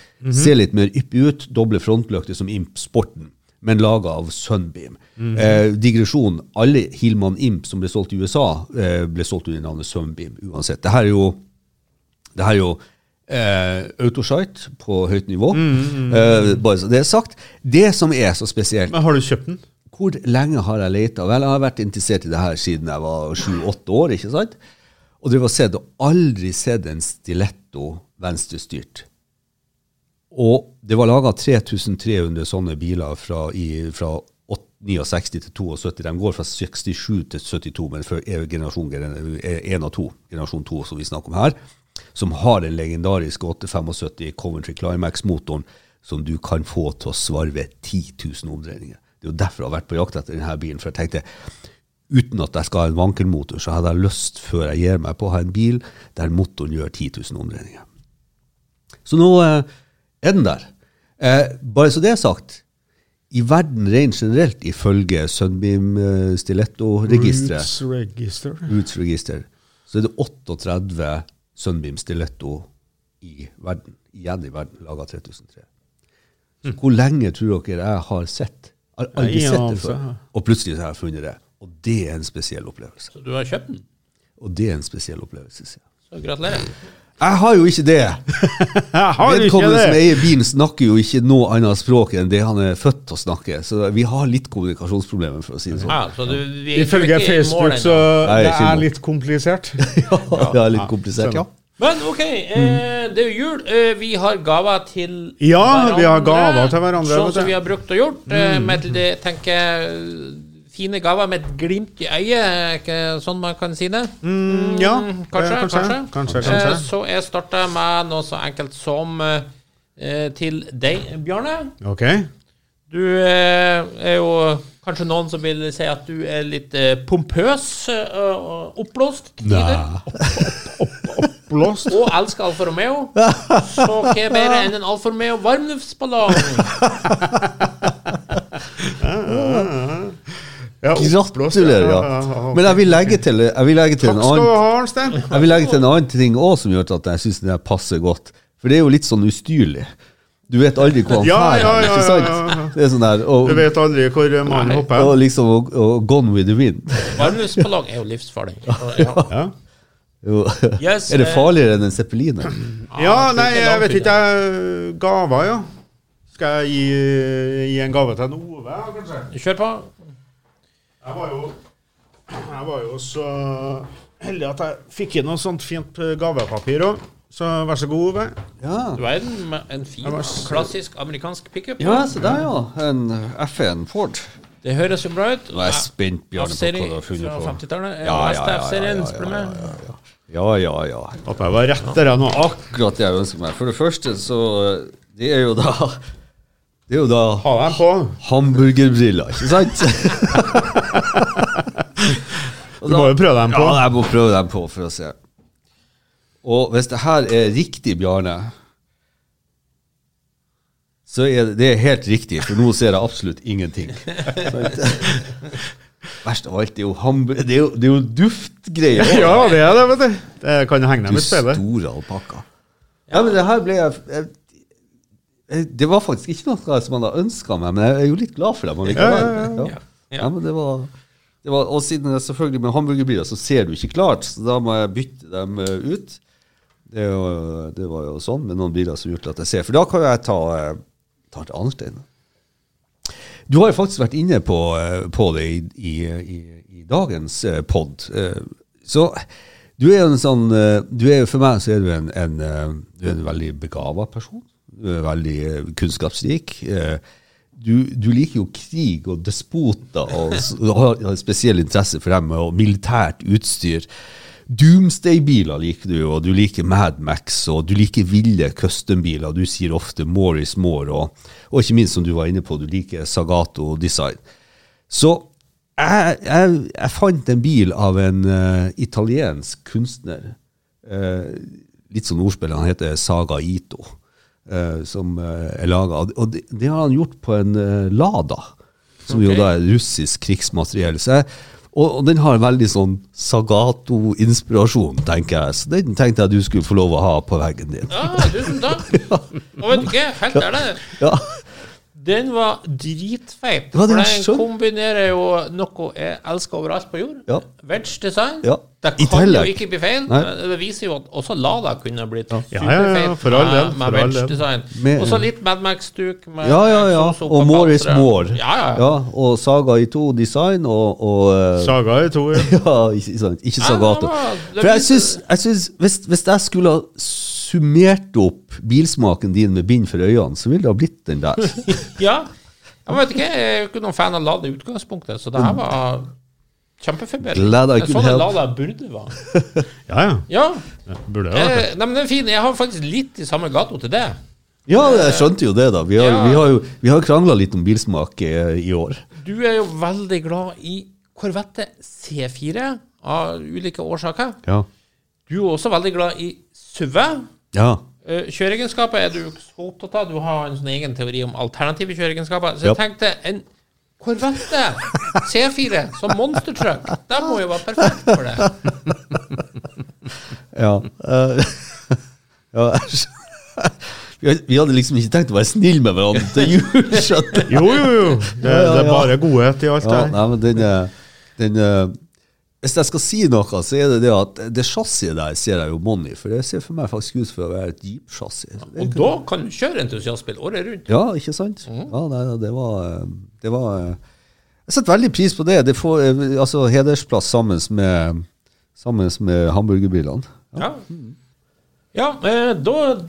Ser litt mer yppig ut. Doble frontløkter som Imp-sporten. Men laget av Sunbeam. Digresjon, alle Hillman Imp som ble solgt I USA ble solgt under navnet Sunbeam uansett. Det her er jo autosite på høyt nivå. Bare så det sagt. Det som så spesielt... Men har du kjøpt den? Hvor lenge har jeg letet? Vel, jeg har vært interessert I det her siden jeg var 7-8 år, ikke sant? Og det var sett og aldri sett en stiletto venstrestyrt. Og det var laget 3300 sånne biler fra 69 til 72. De går fra 67 til 72, men for generasjon 1 og 2, generasjon 2 som vi snakker om her, som har den legendariske 875 Coventry Climax-motoren som du kan få til å svarve 10 000 omdreininger. Det jo derfor jeg har vært på jakt etter denne bilen, for jeg tenkte, uten at jeg skal ha en vankelmotor, så hadde jeg lyst før jeg gir meg på å ha en bil der motoren gjør 10 000 omdreininger. Så nå... den der. Bare så det sagt, I verden rent generelt, ifølge Sunbeam Stiletto-registret, Roots-register, så det 38 Sunbeam Stiletto I verden, igjen I verden, laget 3003. Så hvor lenge tror dere jeg har sett? Jeg har aldri sett det før. Og plutselig så har jeg funnet det. Og det en spesiell opplevelse. Så du har kjøpt den? Og det en spesiell opplevelse, sier jeg. Så gratulerer. Jeg har jo ikke det. Vedkommende som eier bilen snakker jo ikke noe annet språk enn det han født til å snakke, så vi har litt kommunikasjonsproblemer for å si det sånn. Ifølge Facebook så det litt komplisert. Det litt komplisert, Men det jo jul. Vi har gaver til hverandre. Ja, vi har gaver til hverandre. Sånn som vi har brukt og gjort. Med til det, tenker jeg, fine gaver med et glimt I øyet, ikke sånn man kan si det? Kanskje. Så jeg starter med noe så enkelt som til deg, Bjarne. Ok. Du jo kanskje noen som vil si at du litt pompøs og oppblåst til tider. Oppblåst? Og elsker Alfa Romeo. Så hva bedre enn en Alfa Romeo varmluftsballong? Gratulerer. Men jeg vil legge til en annen. Jeg vil legge til en annen ting også som gjør at jeg synes det passer godt. For det jo litt sånn ustyrlig. Du vet aldri hvor han færer. Det sånn der. Og, du vet aldri hvor man hopper. Og liksom og gone with the wind. Varmluftsballong jo livsfarlig. Det farligere enn en zeppeline? Jeg vet ikke. Gaver, Skal jeg gi en gave til en Ove, kanskje? Kjør på. Jeg var jo så heldig at jeg fikk inn noe sånt fint gavepapir også. Så vær så god, Ove. Du en fin, klassisk amerikansk pickup. Ja, så der en F1 Ford. Det høres jo bra ut. Nå jeg spent, Bjarne, på hva du har funnet på. 50-tallet. Ja. At jeg var rett der nå. Akkurat det jeg ønsker meg. For det første så, det jo da... Det är ju då har han på hamburgerbriller, inte sant? Du må jo prøve dem på. Ja, jeg må prøve dem på for å se. Og hvis det her riktig, Bjarne, så det helt riktig, for nå ser jeg absolutt ingenting. Verst av alt, det jo hamburg... Det jo duftgreier. Ja, det det, vet du. Det kan henge med stedet. Du store alpaka. Ja, men det her ble jeg... Det var faktisk ikke noe som man hadde ønsket meg, men jeg jo litt glad for det. Man ikke ja, men det var, og siden det selvfølgelig med hamburgerbiler så ser du ikke klart, så da må jeg bytte dem ut. Det var jo sånn med noen biler som gjort at jeg ser, for da kan jeg ta et annet inn. Du har jo faktisk vært inne på det i dagens podd, så du jo en sånn, for meg så du en veldig begavet person, veldig kunnskapsrik, Du liker jo krig og despoter og har spesiell interesse for dem og militært utstyr. Doomsday-biler liker du, og du liker Mad Max, og du liker ville custom-biler. Du sier ofte more is more, og ikke minst som du var inne på, du liker Sagato design. Så jeg fant en bil av en italiensk kunstner, litt sånn ordspill, han heter Saga Ito. Som er laget og det har han gjort på en Lada som jo da er russisk krigsmateriell og den har en veldig sånn Sagato-inspirasjon tenker jeg, så den tenkte jeg at du skulle få lov å ha på veggen din tusen takk og vet du ikke, helt ærlig den var dritfeit for den kombinerer jo noe jeg elsker overalt på jord Wedge design Det kan jo ikke bli feil. Det viser jo at også Lada kunne blitt superfeit med wedge-design. Og så litt Mad Max-stuk. Ja. Og more is more. Ja. Og Saga i 2 design og Saga i 2, ja. Ja, ikke Sagato. For jeg synes hvis jeg skulle summert opp bilsmaken din med bind for øynene, så ville det ha blitt den der. Jeg vet ikke, jeg er jo ikke noen fan av Lada i utgangspunktet, så det her var... Kjempeforbedring. Jeg så det Lada burde var. Ja. Burde det. Nei, men det fint. Jeg har faktisk litt i samme gato til det. Ja, jeg skjønte jo det da. Vi har kranglet litt om bilsmak i år. Du jo veldig glad i Corvette C4 av ulike årsaker. Ja. Du også veldig glad i SUV. Ja. Kjøreegenskaper du så opptatt av. Du har en sånn egen teori om alternative kjøreegenskaper. Så jeg tenkte en Corvette C4 som monstertruck. Det må jo være perfekt for det. Vi hadde liksom ikke tenkt å være snill med hverandre til jul. Jo. Det bare godhet i alt det. Ja, nei, men den hvis jeg skal si noe, så det at det chassiset der ser jeg jo money, for det ser for meg faktisk ut for å være et Jeep-chassis. Ja, og da kan du kjøre entusiastbil året rundt. Ja, ikke sant? Ja, nei, det var jeg setter veldig pris på det. Det får altså hedersplass sammen med hamburgerbilene. Ja, da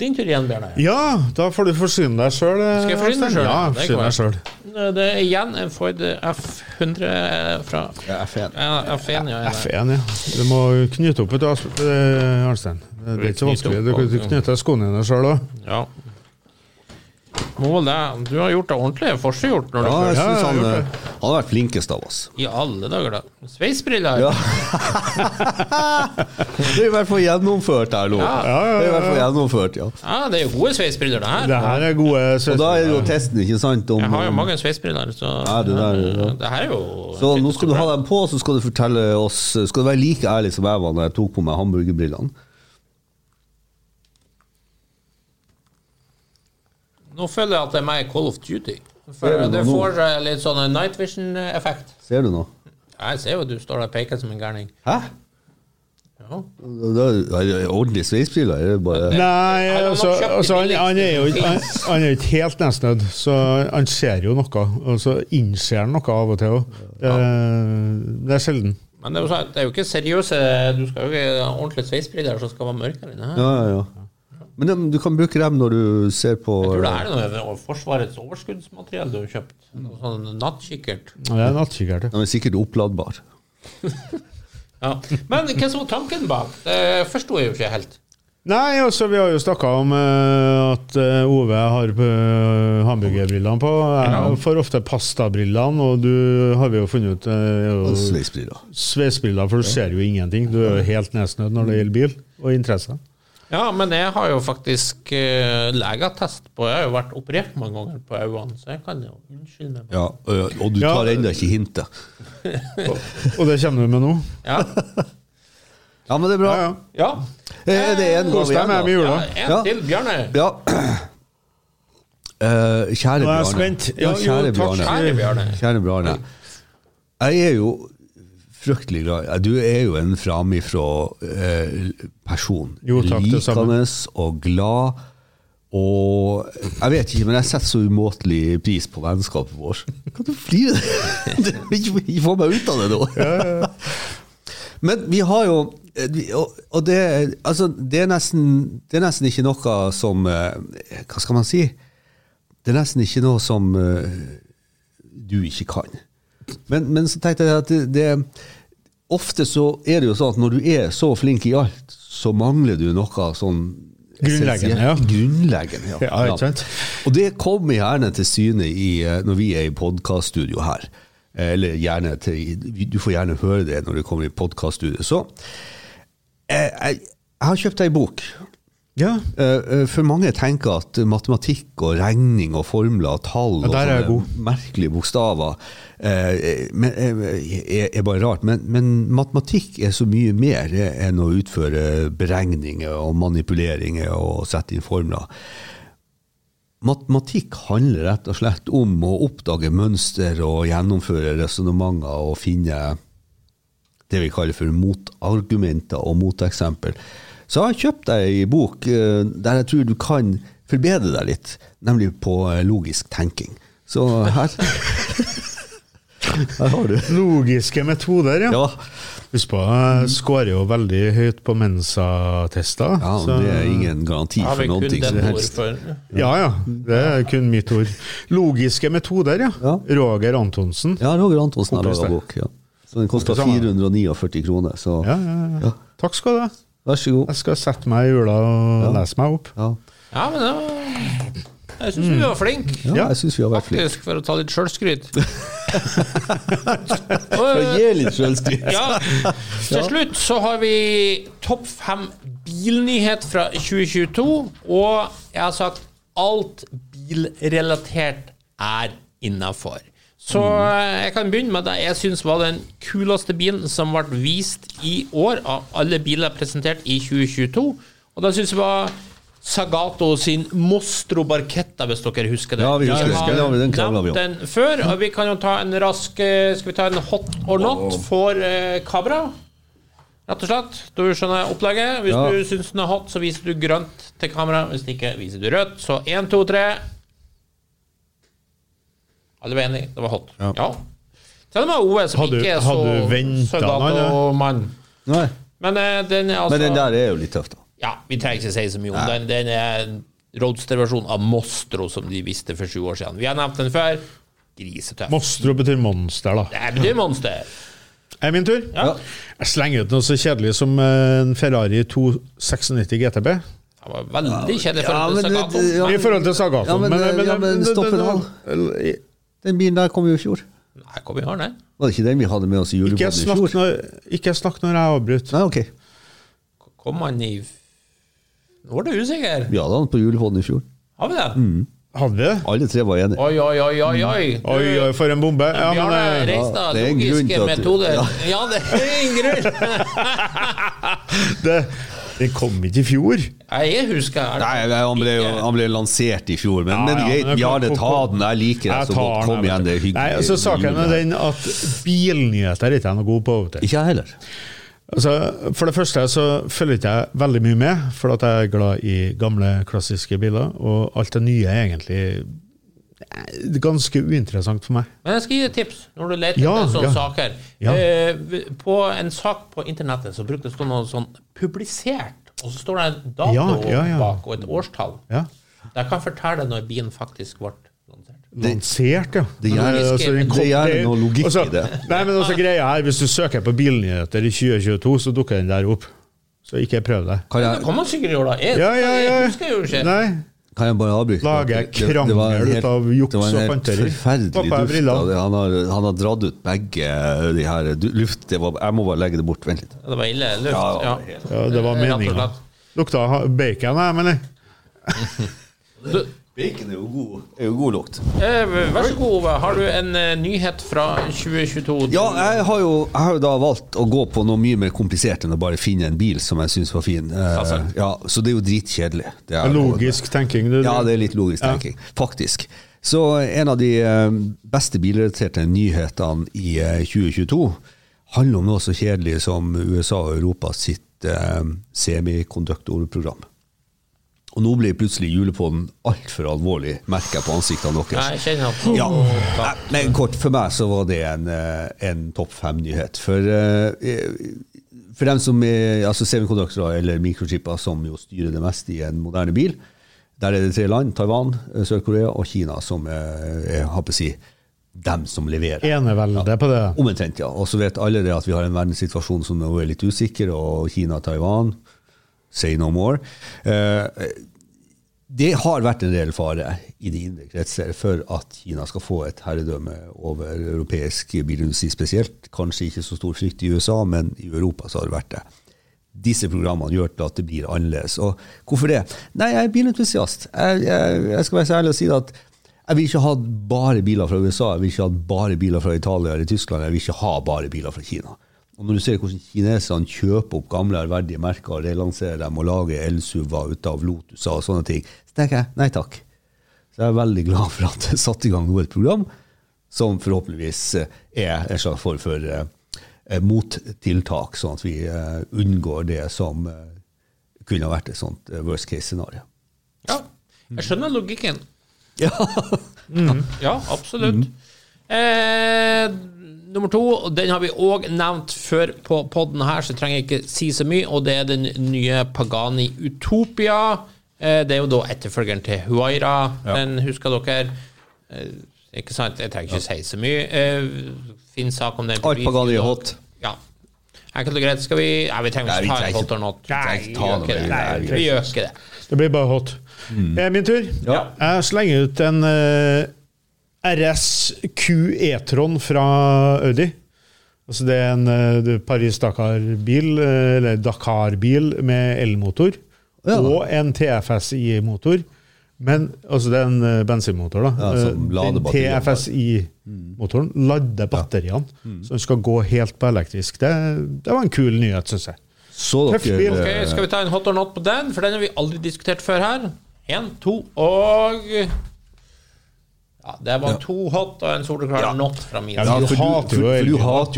din tur igjen, Bjørn. Ja, da får du forsyne deg selv. Skal jeg forsyne meg selv? Ja, forsyne deg selv. Det igjen en Ford F100 fra... F1, ja. Du må knyte opp et Arnstein. Det ikke vanskelig. Du knyter skoene dine selv også. Du har gjort det ordentlig. Forsøgjort når du fører. Ja, jeg synes han har vært flinkest av oss. I alle dager da. Sveisbriller. Ja. Det i hvert fall gjennomført her, Lå. Ja, det jo gode sveisbriller det her. Det her gode sveisbriller. Og da jo testen, ikke sant? Jeg har jo mange sveisbriller, så det her jo... Så nå skal du ha dem på, så skal du fortelle oss... Skal du være like ærlig som jeg var når jeg tok på meg hamburgerbrillene? Nå føler jeg at det meg Call of Duty. Det får litt sånn night vision-effekt. Ser du nå? Jeg ser jo du står der og peker som en gærning. Hæ? Ja. Det ordentlig sveisbriller, det bare... Nei, altså han jo ikke helt nedsnødd, så han ser jo noe, og så innser han noe av og til. Det sjelden. Men det jo ikke seriøse, du skal jo ikke ha ordentlig sveisbriller, så skal være mørkere enn her. Ja. Men du kan bruke dem når du ser på... Jeg tror det noe forsvarets overskuddsmateriell du har kjøpt. Noe sånn nattkikkert. Ja, det nattkikkert. Den sikkert oppladbar. Men hva så tanken bak? Det forstod jeg jo ikke helt. Nej, och så vi har ju snackat om att Ove har hamburgerbrillan på för ofta pastabrillan och du har vi ju funnit svetsbrillan för du ser ju ingenting. Du är helt näsnöd när det gäller bil och intresse. Ja, men jag har ju faktiskt lägat test på. Jag har ju varit opererad många gånger på ögonen så jag kan ju ursäkta mig. Ja, och du tar ändå inte hintet. Och det känner du med nu? Ja. Ja, men det är bra. Ja. Ja. Det är en gång igen. Ja, en till Bjørne. Ja. Kjære Bjørne. Ja, kjære Bjørne. Kjære Bjørne. Kjære Bjørne. Jeg jo fryktelig glad. Du jo en framifrå person. Jo, takk, det samme. Likandes og glad. Och jag vet inte men jag sätter så omåtlig pris på vänskapet vår. Kan du flira? Vi får bara ut av det då. Ja. Men vi har ju och det alltså det är nästan inte något som vad ska man säga si? Det är nästan inte något som du inte kan. Men så tänkte jag att det ofta så är det ju så att när du är så flink I allt så manglar du något som grundläggande ja. Och det kommer gärna till syne I när vi är I podcaststudio här. Eller gärna till, du får gärna höra det när du kommer I podcaststudio så jag har köpt en bok ja. För många tänker att matematik och räkning och formler och tal och märkliga bokstäver är bara rart men matematik är så mycket mer än att utföra beräkningar och manipuleringar och sätta in formler Matematikk handler rett og slett om å oppdage mønster og gjennomføre resonemanger og finne det vi kaller for motargumenter og moteksempel. Så jeg har kjøpt deg en bok der jeg tror du kan forbedre deg litt, nemlig på logisk tenking. Så her, her har du. Logiske metoder, ja. Husk på, jeg skårer jo veldig høyt på Mensa-tester. Ja, det ingen garanti for noe som helst. Ja, det kun mitt ord. Logiske metoder, ja. Roger Antonsen. Ja, Roger Antonsen har laget bok, ja. Så den kostet 449 kroner. Så. Ja. Takk skal du ha. Varsågod. Jeg skal sette meg I jula og lese meg opp. Ja, men det var... Jeg synes vi var flink. Ja, jeg synes vi har vært flink. Faktisk, for å ta litt selvskryt. For å gi litt selvskryt. Ja. Til slutt så har vi topp 5 bilnyhet fra 2022, og jeg har sagt alt bilrelatert innenfor. Så jeg kan begynne med det jeg synes var den kuleste bilen som ble vist I år av alle biler presentert I 2022, og det synes jeg var... Sagato sin Mostro Barchetta hvis dere husker det. Ja, vi husker det. Den kravler vi om. Den før, og vi kan jo ta en rask, skal vi ta en hot or not for kamera? Rett og slett. Du skjønner opplegget. Hvis du synes den hot, så viser du grønt til kamera. Hvis ikke, viser du rødt. Så 1, 2, 3. Alle var enige. Det var hot. Ja. Selv om det var Ove som ikke så Sagato-mann. Nei. Men den altså... Men den der jo litt tøft da. Ja, vi trenger ikke å si så mye om den. Den roadster-versjonen av Mostro som de visste for 7 år siden. Vi har nevnt den før. Grisetøft. Mostro betyr monster, da. Det betyr monster. Er min tur? Ja. Jeg slenger ut noe så kjedelig som en Ferrari 296 GTB. Det var veldig kjedelig I forhold til Sagato. Men stopp en halv. Den bilen der kom jo I fjor. Nei, kom I år, nei. Var det ikke den vi hadde med oss I julebåten I fjor? Ikke snakk når jeg avbryter. Nei, ok. Kom han I... Nå var det usikker. Vi hadde han på julefånden I fjor. Har vi det? Hadde vi det? Alle tre var enige. Oi, for en bombe. Ja, men, Bjarne Reistad, logiske metoder. Ja, det en grunn. Det kom ikke I fjor. Jeg husker det. Nei, han ble lansert I fjor, men greit, ja, det tar den. Jeg liker det så godt. Kom igjen, det hyggelig. Nei, så saken den at bilnyheter ikke noe god på overtid. Ikke heller. Altså, for det første så følger jeg veldig mye med, for at jeg glad I gamle, klassiske biler, og alt det nye egentlig ganske uinteressant for meg. Men jeg skal gi et tips, når du leter etter sånne saker. Ja. På en sak på internettet så brukes det noe sånn publisert, og så står det en dato bak, og et årstall. Ja. Det kan fortelle når bilen faktisk ble lansert, ja. Det gjør noe logikk I det. Nei, men også greia her, hvis du søker på bilnyheter I 2022, så dukker den der opp. Så ikke jeg prøve det. Det kan man sikkert gjøre da. Ja. Nej. Kan jag bara avbryta? Lager krangel utav jox och panteri. Förfärlig luft. Han har dratt ut bägge de här luft. Det var jag måste bara lägga det bort vänta lite. Det var illa luft. Ja, det var meningen. Lukta bacon här men nej. Bacon är ju god. Är ju god lukt. Varsågod. Har du en nyhet från 2022? Ja, jag har ju då valt att gå på något mycket mer komplicerat än att bara finna en bil som jag syns var fin. Ja, så det är ju dritkedligt. Det är logisk tanking. Ja, det är lite logisk tanking faktiskt. Så en av de bästa bilrelaterade nyheterna I 2022 handlar om något så kedligt som USA och Europa sitt semikonduktorprogram. Och nu blir plötsligt julepodden allt för allvarlig märka på ansiktet och Ja, men kort för mig så var det en topp 5 nyhet för dem som alltså semikonduktorer eller mikrochippar som ju styrer det mest I en modern bil. Där är det 3 land, Taiwan, Sydkorea och Kina som har på sig dem som levererar. Enevälde på det. Omtrent ja. Och så vet alla det att vi har en världssituation som är lite osäker och Kina, Taiwan Say no more. Det har varit en del fare I de inre kretser för att Kina ska få ett herredöme över europeisk bilindustri speciellt. Kanske inte så stor frykt I USA, men I Europa så har det varit det. Disse programmen gör att det blir annerledes. Och varför det? Nej, jag är bilentusiast. Jag ska vara så ärlig och säga att jag vill inte ha bara bilar från USA, jag vill inte ha bara bilar från Italien eller Tyskland, jag vill inte ha bara bilar från Kina. Och när du ser hur kineserna köper upp gamla värdiga märken och relanserar dem och lager elsuvar utav Lotus och sådana ting. Så tänker jag, nej tack. Så jag är väldigt glad för att jag satt igång ett program som förhoppningsvis är en slags form för mottilltag så att vi undgår det som kunde ha varit ett sånt worst case scenario. Ja, jag skönner logiken. Ja, absolut. Nummer 2, den har vi også nevnt før på podden her, så trenger jeg ikke si så mye, og det den nye Pagani Utopia. Det jo da etterfølgeren til Huayra, den husker dere. Ikke sant, jeg trenger ikke si så mye. Fin sak om den. Alt Pagani hot. Ja. Enkelt og greit, skal vi... Nei, vi trenger ikke ta en hot or not. Nei, vi gjør ikke det. Det blir bare hot. Min tur. Ja. Jeg slenger ut en... RS Q e-tron fra Audi. Altså det en Paris-Dakar-bil eller Dakar-bil med elmotor og en TFSI-motor. Men altså det en bensinmotor da. Den TFSI-motoren ladde batteriene, så den skal gå helt på elektrisk. Det var en kul nyhet, synes jeg. Tøff bil. Okay, skal vi ta en hot or not på den? For den har vi aldri diskutert før her. 1, 2 og... Ja, det var 2 hot och en solklar not från min. Ja, du hatar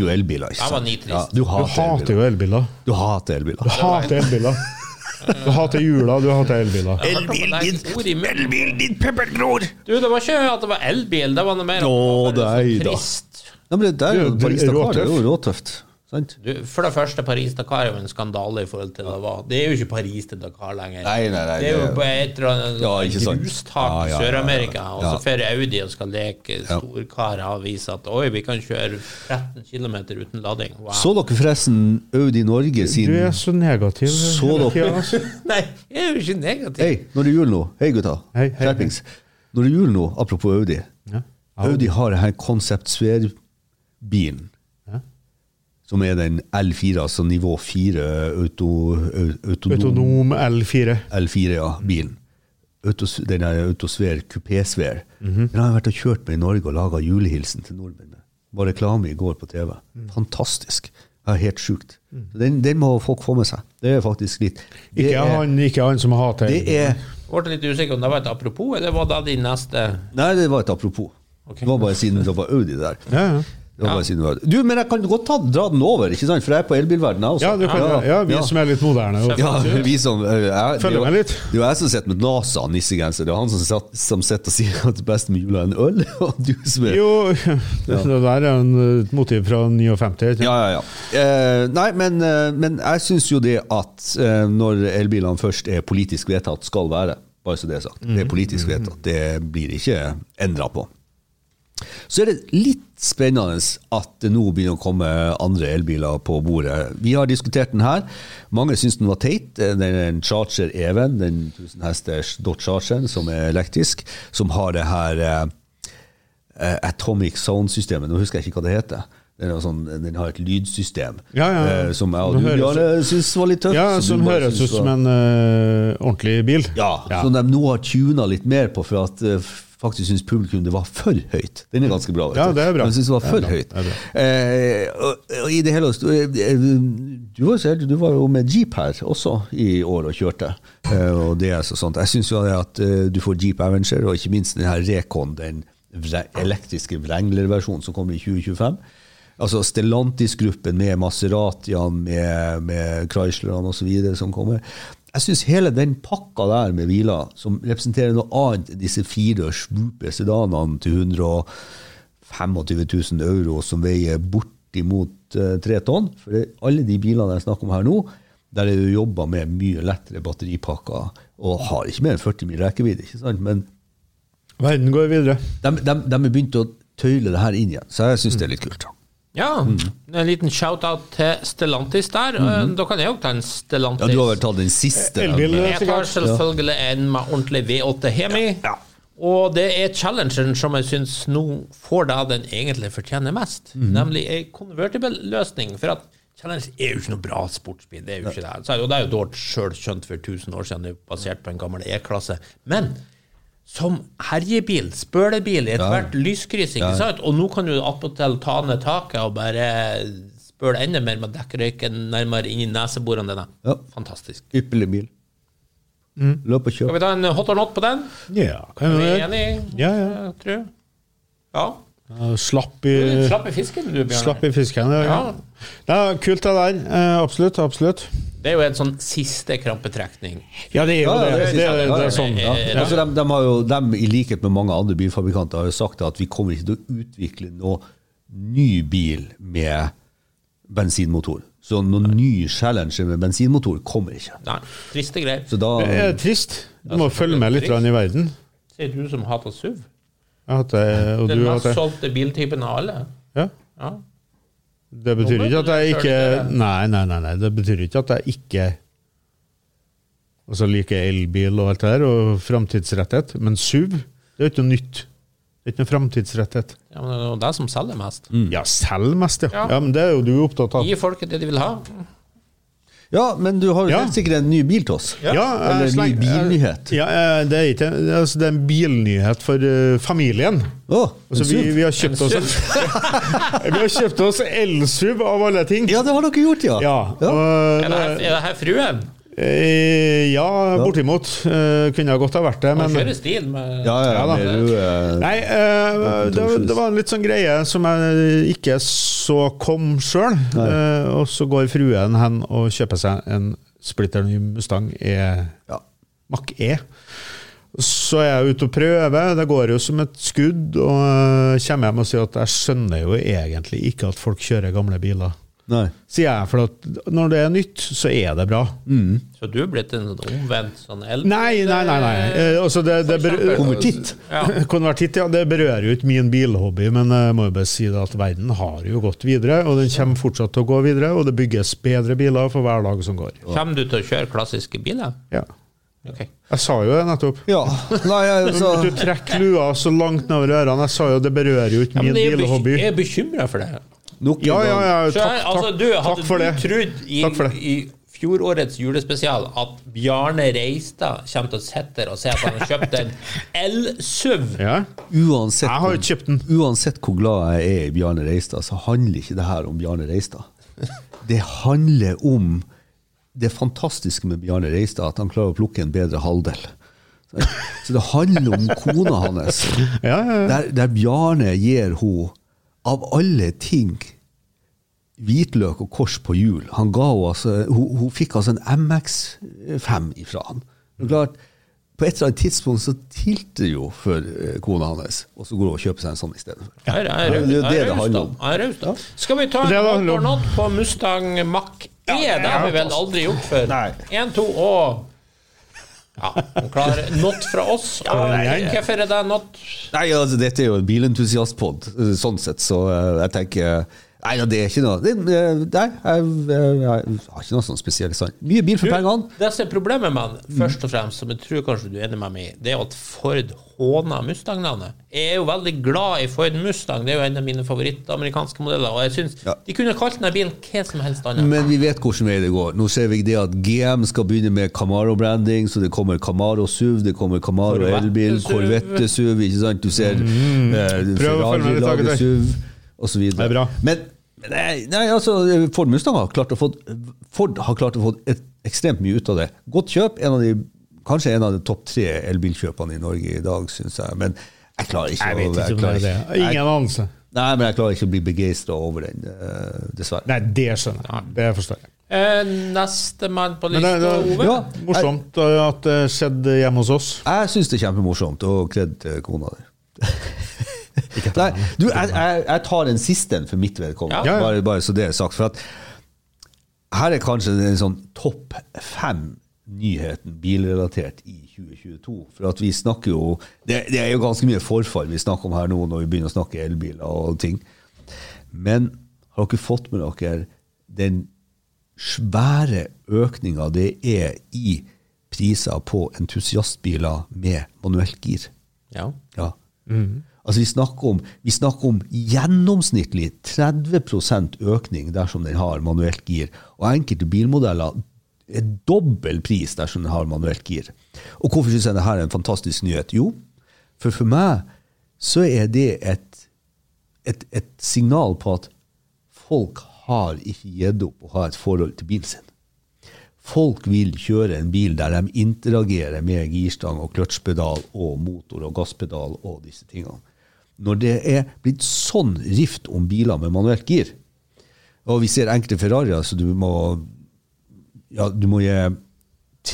ju elbilar. Det var nitrist. Ja, du hatar ju elbilar. Du hatar elbilar. Du hatar jula, du hatar elbilar. Elbil din peppergror. Du det var ju att det var elbil, det var nog mer. Ja, det är trist. Ja, men det är Paris-Dakar, det är ju råtufft. Du, för det första Paris-Dakar är en skandal I förhållande till det var. Det är ju inte Paris till Dakar längre. Nej. Det är ju på ett grustak I Sydamerika och så för Audi och ska leka stor kar har visat oj vi kan köra 13 kilometer utan laddning. Wow. Så dock förresten Audi Norge sin Du är så negativ. Så dock. Nej, jag är ju negativ. Hej, när det jul nu. Hej gutta. Hej. Trappings. När det jul nu apropå Audi. Ja. Audi har det här konceptsvär bilen. Som är den L4 alltså nivå 4 autonom L4 ja bilen. Den är autosfär kupésfär. Den har varit och kört med I Norge och lagat julhilsen till nordmännen. Var reklam igår på TV. Fantastisk. Ja, helt sjukt. Den må folk få med sig. Det är faktiskt lite Ikke han som har hatet. Det är vart lite usikker om det var ett apropå eller var det din nästa? Nej, det var ett apropå. Okay. Det var bara siden det var Audi där. Ja. Du, men jeg kan godt dra den over, ikke sant? For jeg på elbilverdenen også. Ja, du kan, vi som litt moderne. Og. Ja, vi som... Følger meg litt. Det var jeg som sett med NASA, nissegenser. Det var han som sett og sier at det beste med jula en øl, og du som Jo, det der et motiv fra 59. Ja. Men jeg synes jo det at når elbilene først politisk vedtatt skal være, bare så det sagt, det politisk vedtatt, det blir ikke endret på. Så det litt spennende at det nå begynner å komme andre elbiler på bordet. Vi har diskutert den her. Mange synes den var teit. Den Charger EVen, den 1000 hesters Dodge Charger som elektrisk, som har det her Atomic Sound-systemet. Nå husker jeg ikke hva det heter. Den har ett lydsystem som jag syns var lite tufft. Ja, som hörs ut som en ordentlig bil. Ja, ja. Som de nu har tunat lite mer på för att faktiskt syns publiken det var för högt. Den är ganska bra. Ja, det är bra. Men syns det var för högt. Och I det hela du var ju med Jeep här också I år och körte. Och det är så sånt. Jag syns ju att du får Jeep Avenger och inte minst den här Recon den elektriska Wrangler-version som kommer I 2025. Alltså Stellantis-gruppen med Maserati med Chrysler och så vidare som kommer. Jag syns hela den packa där med bilar som representerar något annat disse fyrdørs sedanen till 125 000 euro som väger bortimot 3 ton för alla de bilarna jag snackar om här nu där det jobbar med mycket lättare batteripackar och har inte mer än 40 mil räckvidd, inte sant? Men verden går vidare. De begynt att töjla det här in igen. Så jag syns det är lite kul. Ja, en liten shout-out till Stellantis där. Då kan jag också ta en Stellantis. Ja, du har väl tagit den sista. Jag tar selvfølgelig en med ordentlig V8 Hemi. Ja. Och det är Challengeren som jag syns nu får det den egentligen förtjänar mest. Nämligen en konvertibel lösning. För att Challenger är ju inte någon bra sportsbil. Det är ju inte det. Så det är ju dåligt självkjönt för 1000 år sedan baserat på en gammal E-klasse. Men... som herjebil, spølebil I ethvert lyskryss, ikke sant? Og nå kan du opp og til ta ned taket og bare spøle enda mer med dekkerøyken nærmere inn I neseborene dine. Ja. Fantastisk. Yppelig bil. Løp og kjøp. Skal vi ta en hot or not på den? Ja, kan vi være enige? Ja, tror jeg. Ja. Slapp I fisken, du, Bjørn. Slapp I fisken, ja. Det kult det der. Absolutt, absolutt. Det är ju en sån sista krampeträckning. Ja, det är det sån. Alltså de har ju de I likhet med många andra bilfabrikanter har ju sagt att vi kommer inte att utveckla någon ny bil med bensinmotor. Så någon ny Challenger med bensinmotor kommer inte. Nej, triste grej. Så då är trist. Du måste följa med lite grann I världen. Ser du som hatar SUV? Hatar och du hatar sålde biltypen av alla. Ja. Ja. Det betyder inte att jag inte nej det betyder inte att jag inte alltså lika elbil och allt det där och framtidsrättet men SUV det är inte nytt det är inte framtidsrättet ja men det är det som säljer mest ja säljer mest ja men det är ju du upptatt av I folket det de vill ha Ja, men du har helt sikkert en ny bil til oss. Ja, eller en ny bilnyhet. Ja, det ikke, altså det en bilnyhet for familien. Åh, altså vi har kjøpt oss Vi har kjøpt oss el-SUV av alle ting. Ja, det har dere gjort, ja. Ja. Og, det her fruen? Ja, bortimot. Kunne godt ha vært det, men... Man kjører stil med... Ja, Nei, det var en litt sånn greie som jeg ikke så kom selv, og så går fruen hen og kjøper seg en splitter ny Mustang Mach-E. Så jeg ute og prøver, det går jo som et skudd, og kommer hjem og sier at jeg skjønner jo egentlig ikke at folk kjører gamle biler. Nej. Så jag för att när det är nytt så är det bra. Mm. Så du blivit en omvänd sån äldre. Nej. Och så det konvertit. Ja. Konvertit ja, det berör ju ut min bilhobby, men må ju bara säga att världen har ju gått vidare och den kommer fortsatt att gå vidare och det byggs bättre bilar för varje dag som går. Kommer du att köra klassiska bilar? Ja. Okay. Jag sa ju det nettopp. Ja. Nej, så du träck lua så långt över öronen. Jag sa ju det berör ju ut min bilhobby. Jag är bekymrad för det. Ja, takk for det. Takk for det. I fjorårets julespesial at Bjarne Reistad kommer til å sette og se at han har kjøpt en el-SUV. Ja. Jeg har jo kjøpt den. Uansett hvor glad jeg I Bjarne Reistad, så handler ikke det her om Bjarne Reistad. Det handler om det fantastiske med Bjarne Reistad, at han klarer å plukke en bedre halvdel. Så det handler om kona hans. Der Bjarne gir henne av alle ting hvitløk og kors på jul han gav oss, hun fikk altså en MX-5 ifra han og klart, på et eller annet tidspunkt så tilte jo for kona hans og så går hun og kjøper seg en sånn I stedet for det det handler om skal vi ta en ordentlig på Mustang Mach-E det har vi vel aldri gjort før 1, 2 og Ja, de klarar något från oss. Ja, nej, jag för det där något. Nej, alltså det är ju en bilentusiastpodd sånt sätt så jag tänker nej, det är inte något. Nej, jag har inte något sån speciellt sånt. Mycket bil för pengarna. Det är problemet man först och främst som jag tror kanske du är enig med mig, det är att Ford hånar Mustangnarna. Jag är ju väldigt glad I Ford Mustang. Det är ju en av mina favoritamerikanska modeller och jag syns de kunde kallt den här bilen vad som helst annat. Men vi vet hur som det går. Nu ser vi det att GM ska börja med Camaro branding så det kommer Camaro SUV, det kommer Camaro elbil, Corvette SUV, inte sant? Du ser Ferrari SUV. Och så vidare. Bra. Men nej alltså Ford Mustang har klart att få ett extremt mycket ut av det. Gott köp en av de kanske en av de topp 3 elbilköparna I Norge idag syns jag. Men jag klarar inte det. Ingen annans. Nej, men jag klarar inte att bli begeistrad över den dessvärre. Nej, det är sånt. Ja, det förstår jag. Nästa man på listan Ove. Ja, morsomt att det skedde hemma hos oss. Jag syns det är jättemorsomt och kred kona där. Nej, du jag tar den sisten för mitt välkommen. Ja. Bara så det är sagt för att här är kanske en sån topp 5 nyheten bilrelaterat I 2022 för att vi snackar ju det är ju ganska mycket förfall vi snackar om här nu när vi börjar snacka elbilar och allting. Men har du fått med dig den sväre ökningen det är I priser på entusiastbilar med manuell gir. Ja. Ja. Mm. Alltså vi snackar om genomsnittligt 30% ökning där som den har manuellt gir och enkelte bilmodeller dubbel pris där som den har manuellt gir. Och varför syns det här en fantastisk nyhet? Jo, för mig så är det ett signal på att folk har inte gett upp och har ett förhållande till bilen sin. Folk vill köra en bil där de interagerar med girstang och klötspedal och motor och gaspedal och dessa tingene. När det är blivit sån rift om bilar med manuellt gir. Och vi ser enkla Ferrari så du må ge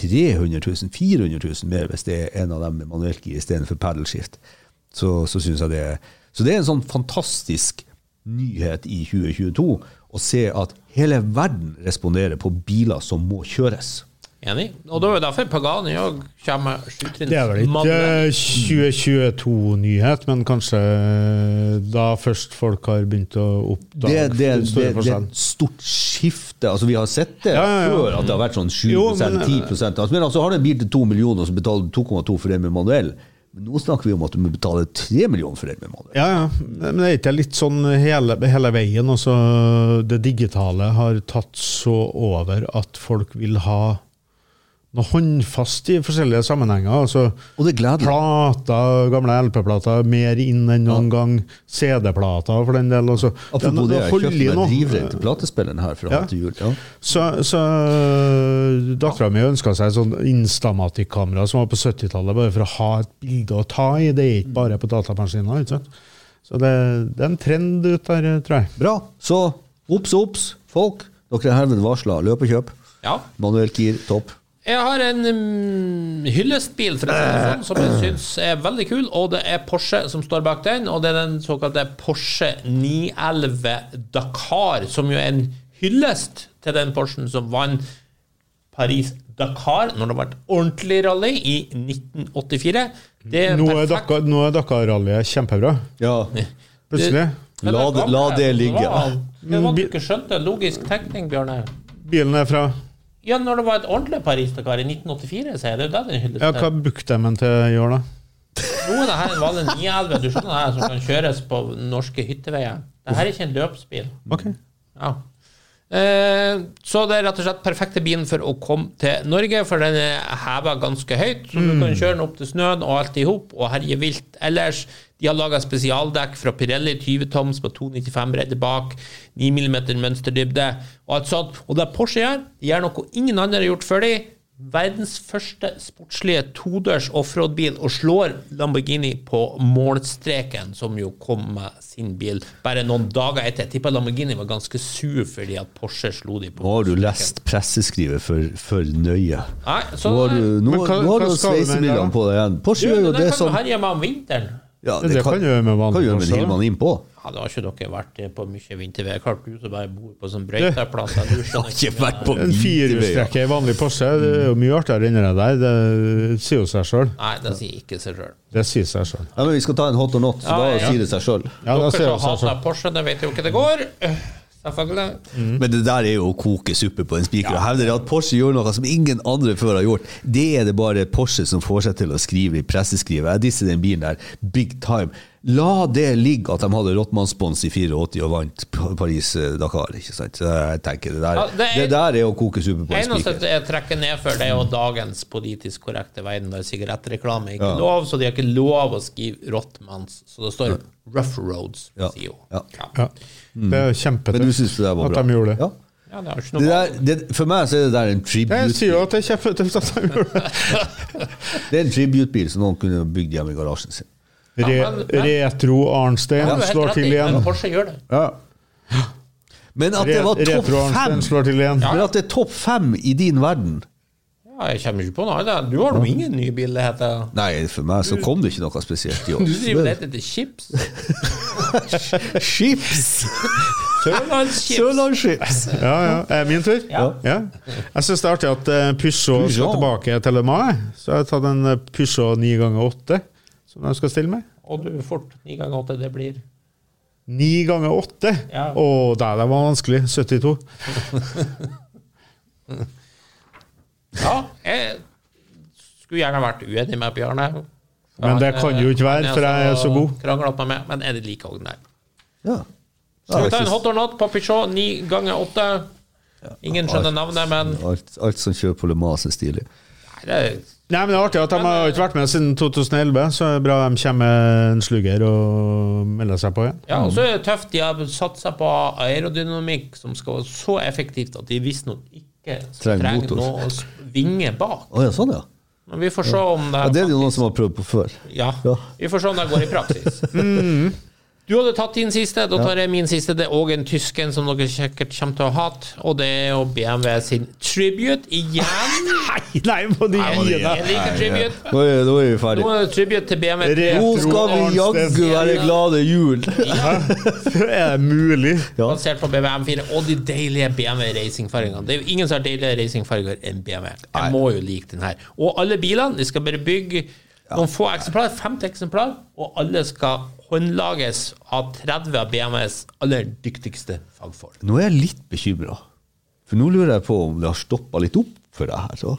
300 000, 400 000 mer hvis det är en av dem med manuellt gir I stedet för paddleskift. Så syns jag det. Så det är en sån fantastisk nyhet I 2022 och se att hela världen responderar på bilar som må köras. Enig. Och då är det därför Pagani jag kommer det är väl inte 2022 nyhet men kanske då först folk har börjat uppdaga det är ett stort skifte alltså vi har sett det för att det har varit sån 20% 10% men alltså har det blivit 2 miljoner så betalar 2,2 för det med manuell Men nu snackar vi om att vi betalar 3 miljoner för det med modell. Ja, men det är inte lite sån hela vägen och så det digitala har tagit så över att folk vill ha något handfast I olika sammanhang alltså och det glädjer plata gamla LP-plata mer in än någon gång CD-plata för den delen och så apropå det håller nog drivrent platespelaren här från till jul ja. Så dottern min önskar sig sån instamatic kamera som var på 70-talet bara för att ha ett bild att ta I det är inte bara på datamaskinen utan så det är en trend ut där tror jag. Bra. Så ops folk dottern här med varsla löp och köp. Ja. Manuel gir topp. Jag har en hyllestbil för sånn, som jag syns är väldigt kul och det är Porsche som står bak den och det är den så kallade Porsche 911 Dakar som ju är en hyllest till den Porschen som vann Paris Dakar när det var ett ordentlig rally I 1984. Nu är Dakar rally jättebra. Ja. Precis. Låt det ligga. Det var inte skönt logisk täckning Björn här. Bilen är från Ja, när det var ett ordentligt Paris Dakar I 1984 så är det där den hyllade. Jag kan bukta men till gör det. Jo, det här en valen 911 du skjønner här som kan köras på norska hyttevägar. Det här är inte en löpsbil. Okej. Ja. Så det är rätt och slett perfekta bilen för att komma till Norge för den är häva ganska högt så du kan köra den upp till snön och allt ihop och härje vilt. Ellers de har lagat specialdäck från Pirelli 20 toms på 295 bredde bak 9 mm mönsterdybde och allt sånt. Och det Porsche gör de gör något ingen annan har gjort för det verdens första sportsliga todörs offroadbil och slår Lamborghini på målstreken som ju kom med sin bil bara någon dagar efter. Tippa Lamborghini var ganska sur för att Porsche slog det på. Har du läst presseskrivet för nöje? Nej, så nu har du svejsebilen på det igen. Porsche jo, det som här hemma om vintern. Ja, det kan ju med en hel man in på. Ja, det har ju dock varit på mycket vinterväg. Klart du så bara bor på sån bröjtarplats där du ska inte varit på en fyrhjulsträcka I vanlig Porsche och mycket där inne där. Det ser ju sig själv. Nej, det ser inte sig själv. Det ser sig själv. Ja, men vi ska ta en hot or not så ja, då ser det sig själv. Ja, då ser det sig själv. Porsche, det vet ju inte det går. Men det där är ju att koka suppe på en spik och hävdar att Porsche gör något som ingen andra förr har gjort. Det är det bara Porsche som får sig till att skriva I presseskrivet. Disse den bilen där big time. La det ligga att de hade Rottmanspons I 480 och vann Paris Dakar, ikke sant? Så jag tänker det där ja, det där är att koka suppe på en spik. Något jag träcker ner för det och dagens politiskt korrekta världen där cigarettreklam är inte ja. Lov så det är inte lov att skriva Rottmans så det står Rough Roads ja. Ja. Ja. Det är kämpet. Men du syns det där var bra. Att de gjorde det. Ja. Ja, det där, det, för mig så är det där en tribute. Jag ser att det kämpet att de gjorde det. Det är en tributebil som någon kunde bygga hem I garagen sin. Retro Arnsten ja, slår till igen. Porsche gör det. Ja. Men att det var topp 5 slår till igen. Men att det är topp 5 I din världen. Ja, jag känner ju på något. Du har nog ingen ny bil det heter. Nej, för mig så kom det inte något speciellt I år. Du driver lite till chips. Chips. Sennalång chips. Ja, ja. Min tur. Ja. Ja. Jag så startade att Peugeot ska tillbaka till Le Mans. Så jag tog en Peugeot 9x8. Som jag ska ställa mig. Och du fort 9x8 det blir 9x8. Ja. Och där det var vanskligt 72. Ja, jag skulle gärna varit uenig med Björn. Men det kan ju inte vara för jag är så god. Kranglat med mig, men är det lika och nej. Ja. Ska vi ta en hot or not på Peugeot 9x8? Ingen skönde namnet men allt som kör på Le Mans stilig. Nej, Nej, men det artigt att de har inte varit med sedan 2011 så är det bra att de kommer en slugger och melder sig på igen. Ja, och så är det tufft de har satsat på aerodynamik som ska vara så effektivt att de visst nog inte tränger någon att svinga bak. Ja, jag sa det. Men vi får se om det här ja, det är någon som har provat på förr. Ja, vi får se om det går I praktis. Mm. Du hadde tatt din siste, da tar jeg min siste. Det også en tysken som dere sikkert kommer til å ha hatt, og det jo BMW sin tribute igjen. Nei, nei, må du gi deg. Like tribute. Nå vi ferdig. Nå det tribute til BMW. Nå skal vi jaggu være glade jul. Ja. Det mulig. Ja. Basert på BMW M4 og de deilige BMW racingfargene. Det jo ingen som har deilige racingfarger enn BMW. Jeg må jo like den her. Og alle bilene, de skal bare bygge de få eksemplarer, 50 eksemplar, og alle skal håndlages av 30 av BMWs aller dyktigste fagfolk. Nå jeg litt bekymret. For nå lurer jeg på om det har stoppet litt opp for det her. Så.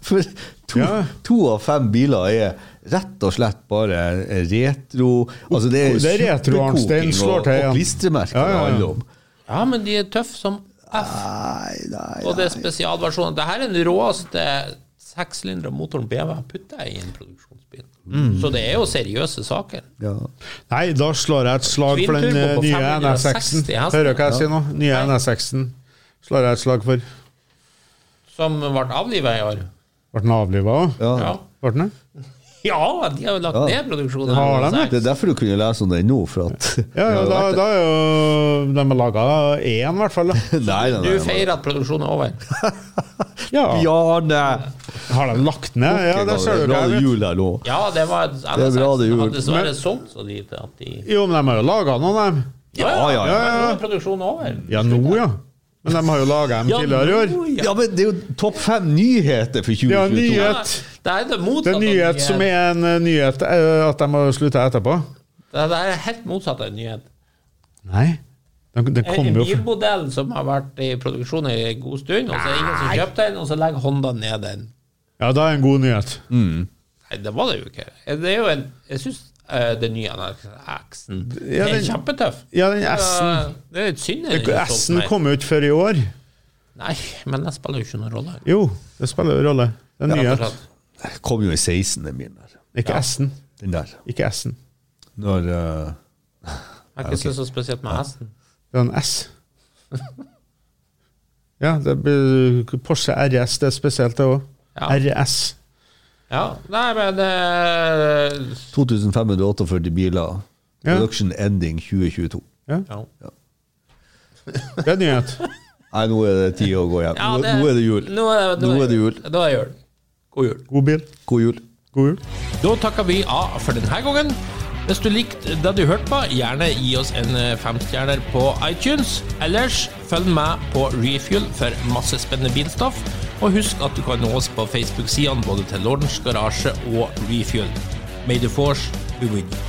For to av 5 biler rett og slett bare retro. Altså det superkoking og klistremerker ja, ja. Alle om. Ja, men de tøff som F. Nei. Og det spesialversjonen. Det her den råeste 6-sylindermotoren BMW putter I en produksjonsbil. Mm. Så det jo seriøse saker. Ja. Nei, da slår jeg et slag for den nye NS6-en. Hører du hva jeg sier nå? Nye NS6-en slår jeg et slag for. Som ble avlivet I år. Ble den avlivet også? Ja. Ble den det? Ja, de har jo lagt ned produksjonen. Ja, det derfor du kunne lese om det nå, for at... Ja, da jo... De har laget en, I hvert fall. Nei, du feirer at produksjonen over. Ja. Bjarne! Har de lagt ned? Ja, det ser du ikke ut. Ja, det var... Det bra det jul. Det var sånt, så dit at de... Jo, men de har jo laget noen av dem. Ja. Produksjonen over. Ja, nå, ja. Men de har jo laget dem tidligere I år. Ja, men det jo topp 5 nyheter for 2022. Ja, nyhet. Det en nyhet som en nyhet att de har slutat etterpå. Det är helt motsatt en nyhet. Nej. Den kommer ju en bilmodell som har varit I produktion I en god stund och så ingen som köpte den och så lägger Honda ned den. Ja, det är en god nyhet. Mm. Nej, det var det ju inte. Det är ju en jag syns den nya axeln. Ja, den är jättetuff. Ja, den axeln. Det är ett synne. Axeln kom ut för I år. Nej, men det spelar ju ingen roll. Jo, det spelar ju roll. Den nya kom ju I 16 den min där. Inte Essen den där. Inte Essen. När jag tycker så speciellt med Essen. Den S. Ja, det Porsche RS det är speciellt det också. Ja. RS. Ja, nej men 2548 bilar. Production ending 2022. Ja. Ja. Det är nytt. Nej, nu är det 10 år går jag. Nu är det jul. God jul. God bil. God jul. Då tackar vi A för den här gången. Hvis du likte det du hørte på, gjerne gi oss en 5-stjerner på iTunes. Ellers, følg med på Refuel for masse spennende bilstoff, og husk at du kan nå oss på Facebook-siden både til Lordens garage og Refuel. May the force be with you.